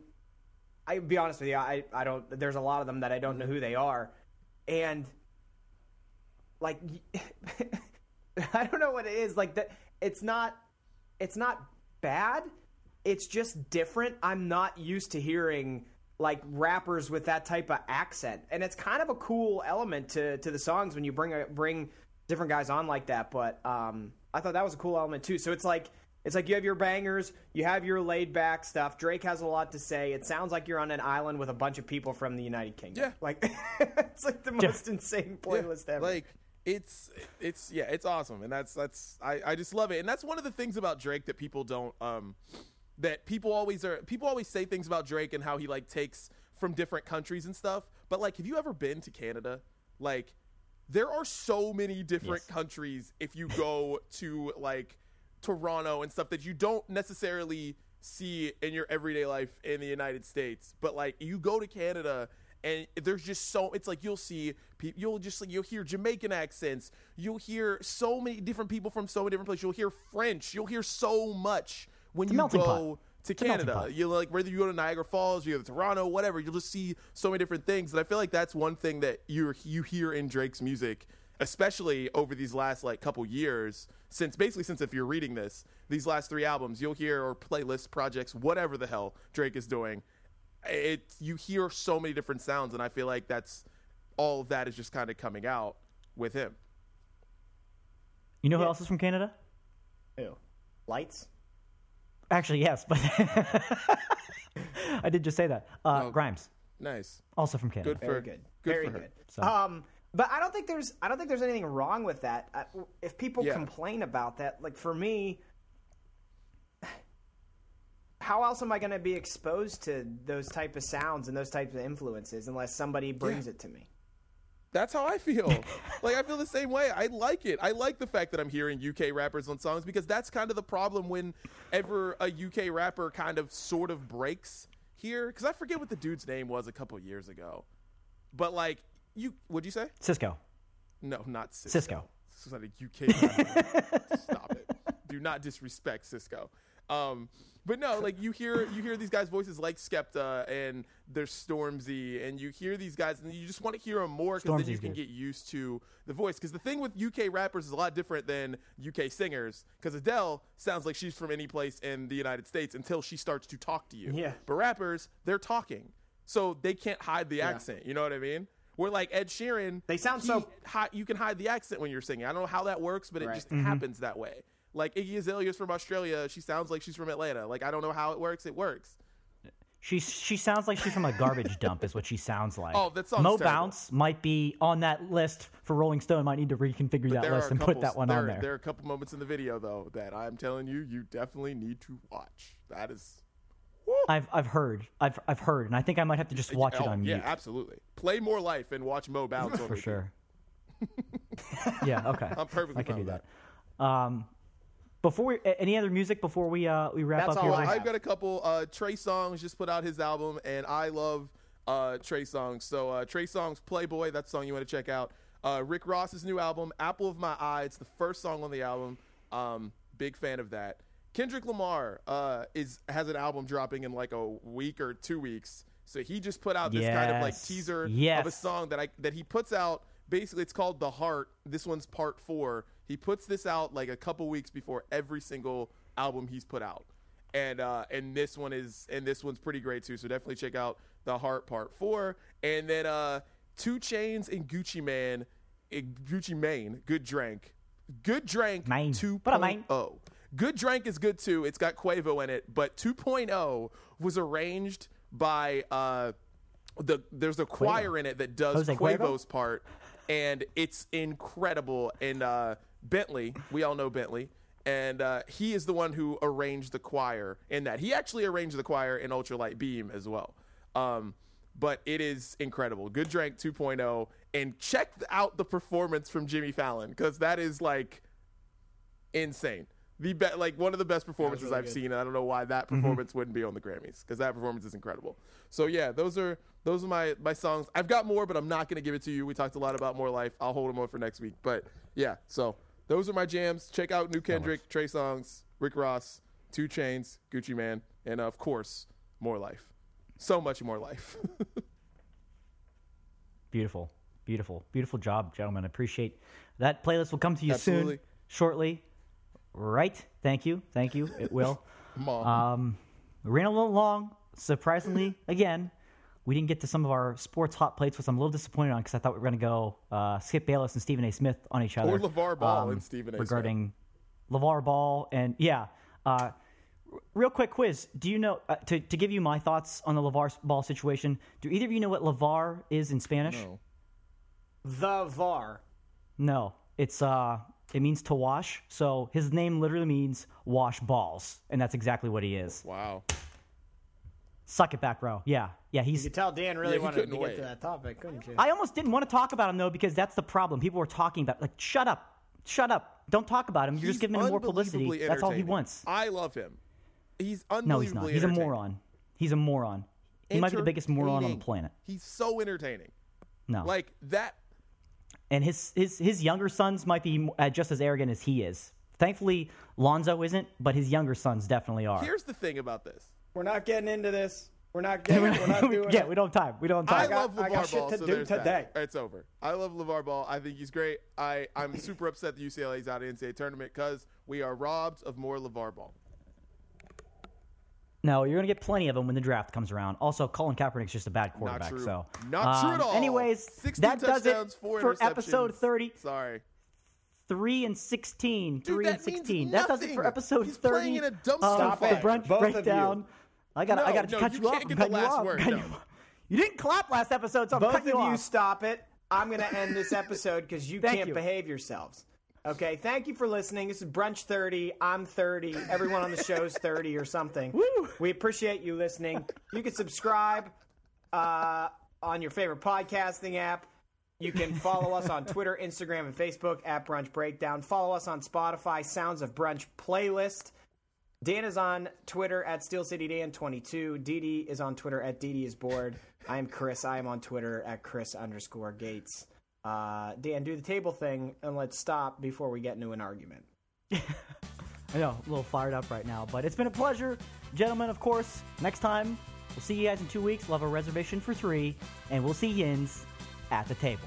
I'll be honest with you, I don't. There's a lot of them that I don't know who they are, and like I don't know what it is. Like that, it's not bad. It's just different. I'm not used to hearing like rappers with that type of accent, and it's kind of a cool element to the songs when you bring different guys on like that. But I thought that was a cool element too. So it's like you have your bangers, you have your laid back stuff. Drake has a lot to say. It sounds like you're on an island with a bunch of people from the United Kingdom. Yeah. Like it's like the most insane playlist ever. Like, it's awesome, and that's I just love it. And that's one of the things about Drake that people don't that people always say things about Drake and how he like takes from different countries and stuff. But like, have you ever been to Canada? Like, there are so many different countries if you go to like Toronto and stuff that you don't necessarily see in your everyday life in the United States. But like, you go to Canada and there's just so, it's like you'll hear Jamaican accents, you'll hear so many different people from so many different places, you'll hear French, you'll hear so much. When you go to Canada, you like, whether you go to Niagara Falls, you go to Toronto, whatever, you'll just see so many different things. And I feel like that's one thing that you hear in Drake's music, especially over these last like couple years, since if you're reading this, these last 3 albums, you'll hear, or playlists, projects, whatever the hell Drake is doing, you hear so many different sounds, and I feel like that's all of that is just kind of coming out with him. You know who else is from Canada? Who? Lights. Actually, yes, but I did just say that. Grimes, nice, also from Canada. Good for, very good, good very for good. Her. So. But I don't think there's anything wrong with that. If people complain about that, like for me, how else am I going to be exposed to those type of sounds and those types of influences unless somebody brings it to me? That's how I feel. Like, I feel the same way. I like it. I like the fact that I'm hearing UK rappers on songs, because that's kind of the problem whenever a UK rapper kind of sort of breaks here. Because I forget what the dude's name was a couple years ago. But, like, what'd you say? Cisco. No, not Cisco. This is not a UK rapper. Stop it. Do not disrespect Cisco. But no, like you hear these guys' voices like Skepta and there's Stormzy, and you hear these guys and you just want to hear them more, because then you can get used to the voice. Because the thing with UK rappers is a lot different than UK singers, because Adele sounds like she's from any place in the United States until she starts to talk to you. Yeah. But rappers, they're talking, so they can't hide the accent. You know what I mean? Where like Ed Sheeran, they sound you can hide the accent when you're singing. I don't know how that works, but it just happens that way. Like Iggy Azalea is from Australia. She sounds like she's from Atlanta. Like, I don't know how it works. It works. She sounds like she's from a garbage dump is what she sounds like. Oh, that sounds terrible. Mo Bounce might be on that list for Rolling Stone. Might need to reconfigure that list and put that one on there. There are a couple moments in the video, though, that I'm telling you, you definitely need to watch. That is... Woo. I've heard, and I think I might have to just watch it on mute. Yeah, absolutely. Play More Life and watch Mo Bounce. For sure. Yeah, okay. I'm perfectly fine with that. Before any other music before we wrap up here? I've got a couple. Trey Songz just put out his album, and I love Trey Songz. So Trey Songz, Playboy, that's the song you want to check out. Rick Ross's new album, Apple of My Eye. It's the first song on the album. Big fan of that. Kendrick Lamar has an album dropping in like a week or 2 weeks. So he just put out this kind of like teaser of a song that he puts out. Basically, it's called The Heart. This one's part 4. He puts this out like a couple weeks before every single album he's put out. And this one's pretty great too. So definitely check out The Heart part 4. And then 2 Chainz and Gucci Mane, Good Drank 2.0. Good Drank is good, too. It's got Quavo in it. But 2.0 was arranged by there's a choir in it that does Quavo's part. And it's incredible. And Bentley, we all know Bentley. And he is the one who arranged the choir in that. He actually arranged the choir in Ultralight Beam as well. But it is incredible. Good Drank 2.0. And check out the performance from Jimmy Fallon, because that is, like, insane. One of the best performances really I've seen, and I don't know why that performance wouldn't be on the Grammys, because that performance is incredible. So yeah, those are my songs. I've got more, but I'm not going to give it to you. We talked a lot about More Life. I'll hold them on for next week. But yeah, so those are my jams. Check out New Kendrick, Trey Songz, Rick Ross, 2 Chainz, Gucci Mane, and of course More Life. So much More Life. Beautiful, beautiful, beautiful job, gentlemen. I appreciate that. Playlist will come to you soon, shortly. Right. Thank you. It will. Ran a little long. Surprisingly, again, we didn't get to some of our sports hot plates, which I'm a little disappointed on because I thought we were going to go Skip Bayless and Stephen A. Smith on each other. Or LeVar Ball and Stephen A. Smith. Regarding LeVar Ball and, yeah. Real quick quiz. Do you know, to give you my thoughts on the LeVar Ball situation, do either of you know what LeVar is in Spanish? No. The VAR. No. It's... It means to wash, so his name literally means wash balls, and that's exactly what he is. Wow. Suck it back, bro. Yeah. You could tell Dan really wanted to get to that topic, couldn't you? I almost didn't want to talk about him, though, because that's the problem. People were talking about, like, shut up. Don't talk about him. You're just giving him more publicity. That's all he wants. I love him. He's unbelievably entertaining. No, he's not. He's a moron. He might be the biggest moron on the planet. He's so entertaining. No. Like, that... And his younger sons might be just as arrogant as he is. Thankfully, Lonzo isn't, but his younger sons definitely are. Here's the thing about this. We're not getting into this. We're not doing it. Yeah, we don't have time. I love LeVar Ball, so there's that. It's over. I love LeVar Ball. I think he's great. I'm super upset that UCLA's out of the NCAA tournament because we are robbed of more LeVar Ball. No, you're going to get plenty of them when the draft comes around. Also, Colin Kaepernick's just a bad quarterback. Not true at all. Anyways, that does it for episode 30. Sorry. 3-16. Dude, 3-16. That does it for episode 30. Playing in a dumpster fire. The Brunch Breakdown. I got to cut you off. You can't get the last word. No. You didn't clap last episode, so I'm cutting you off. Both of you stop it. I'm going to end this episode because you can't behave yourselves. Okay, thank you for listening. This is Brunch 30. I'm 30. Everyone on the show is 30 or something. Woo! We appreciate you listening. You can subscribe on your favorite podcasting app. You can follow us on Twitter, Instagram, and Facebook at Brunch Breakdown. Follow us on Spotify, Sounds of Brunch playlist. Dan is on Twitter at SteelCityDan22. DD is on Twitter at DDisBored. I am Chris. I am on Twitter at Chris_Gates. Dan, do the table thing, and let's stop before we get into an argument. I know, a little fired up right now, but it's been a pleasure. Gentlemen, of course, next time, we'll see you guys in 2 weeks. We'll have a reservation for 3, and we'll see yins at the table.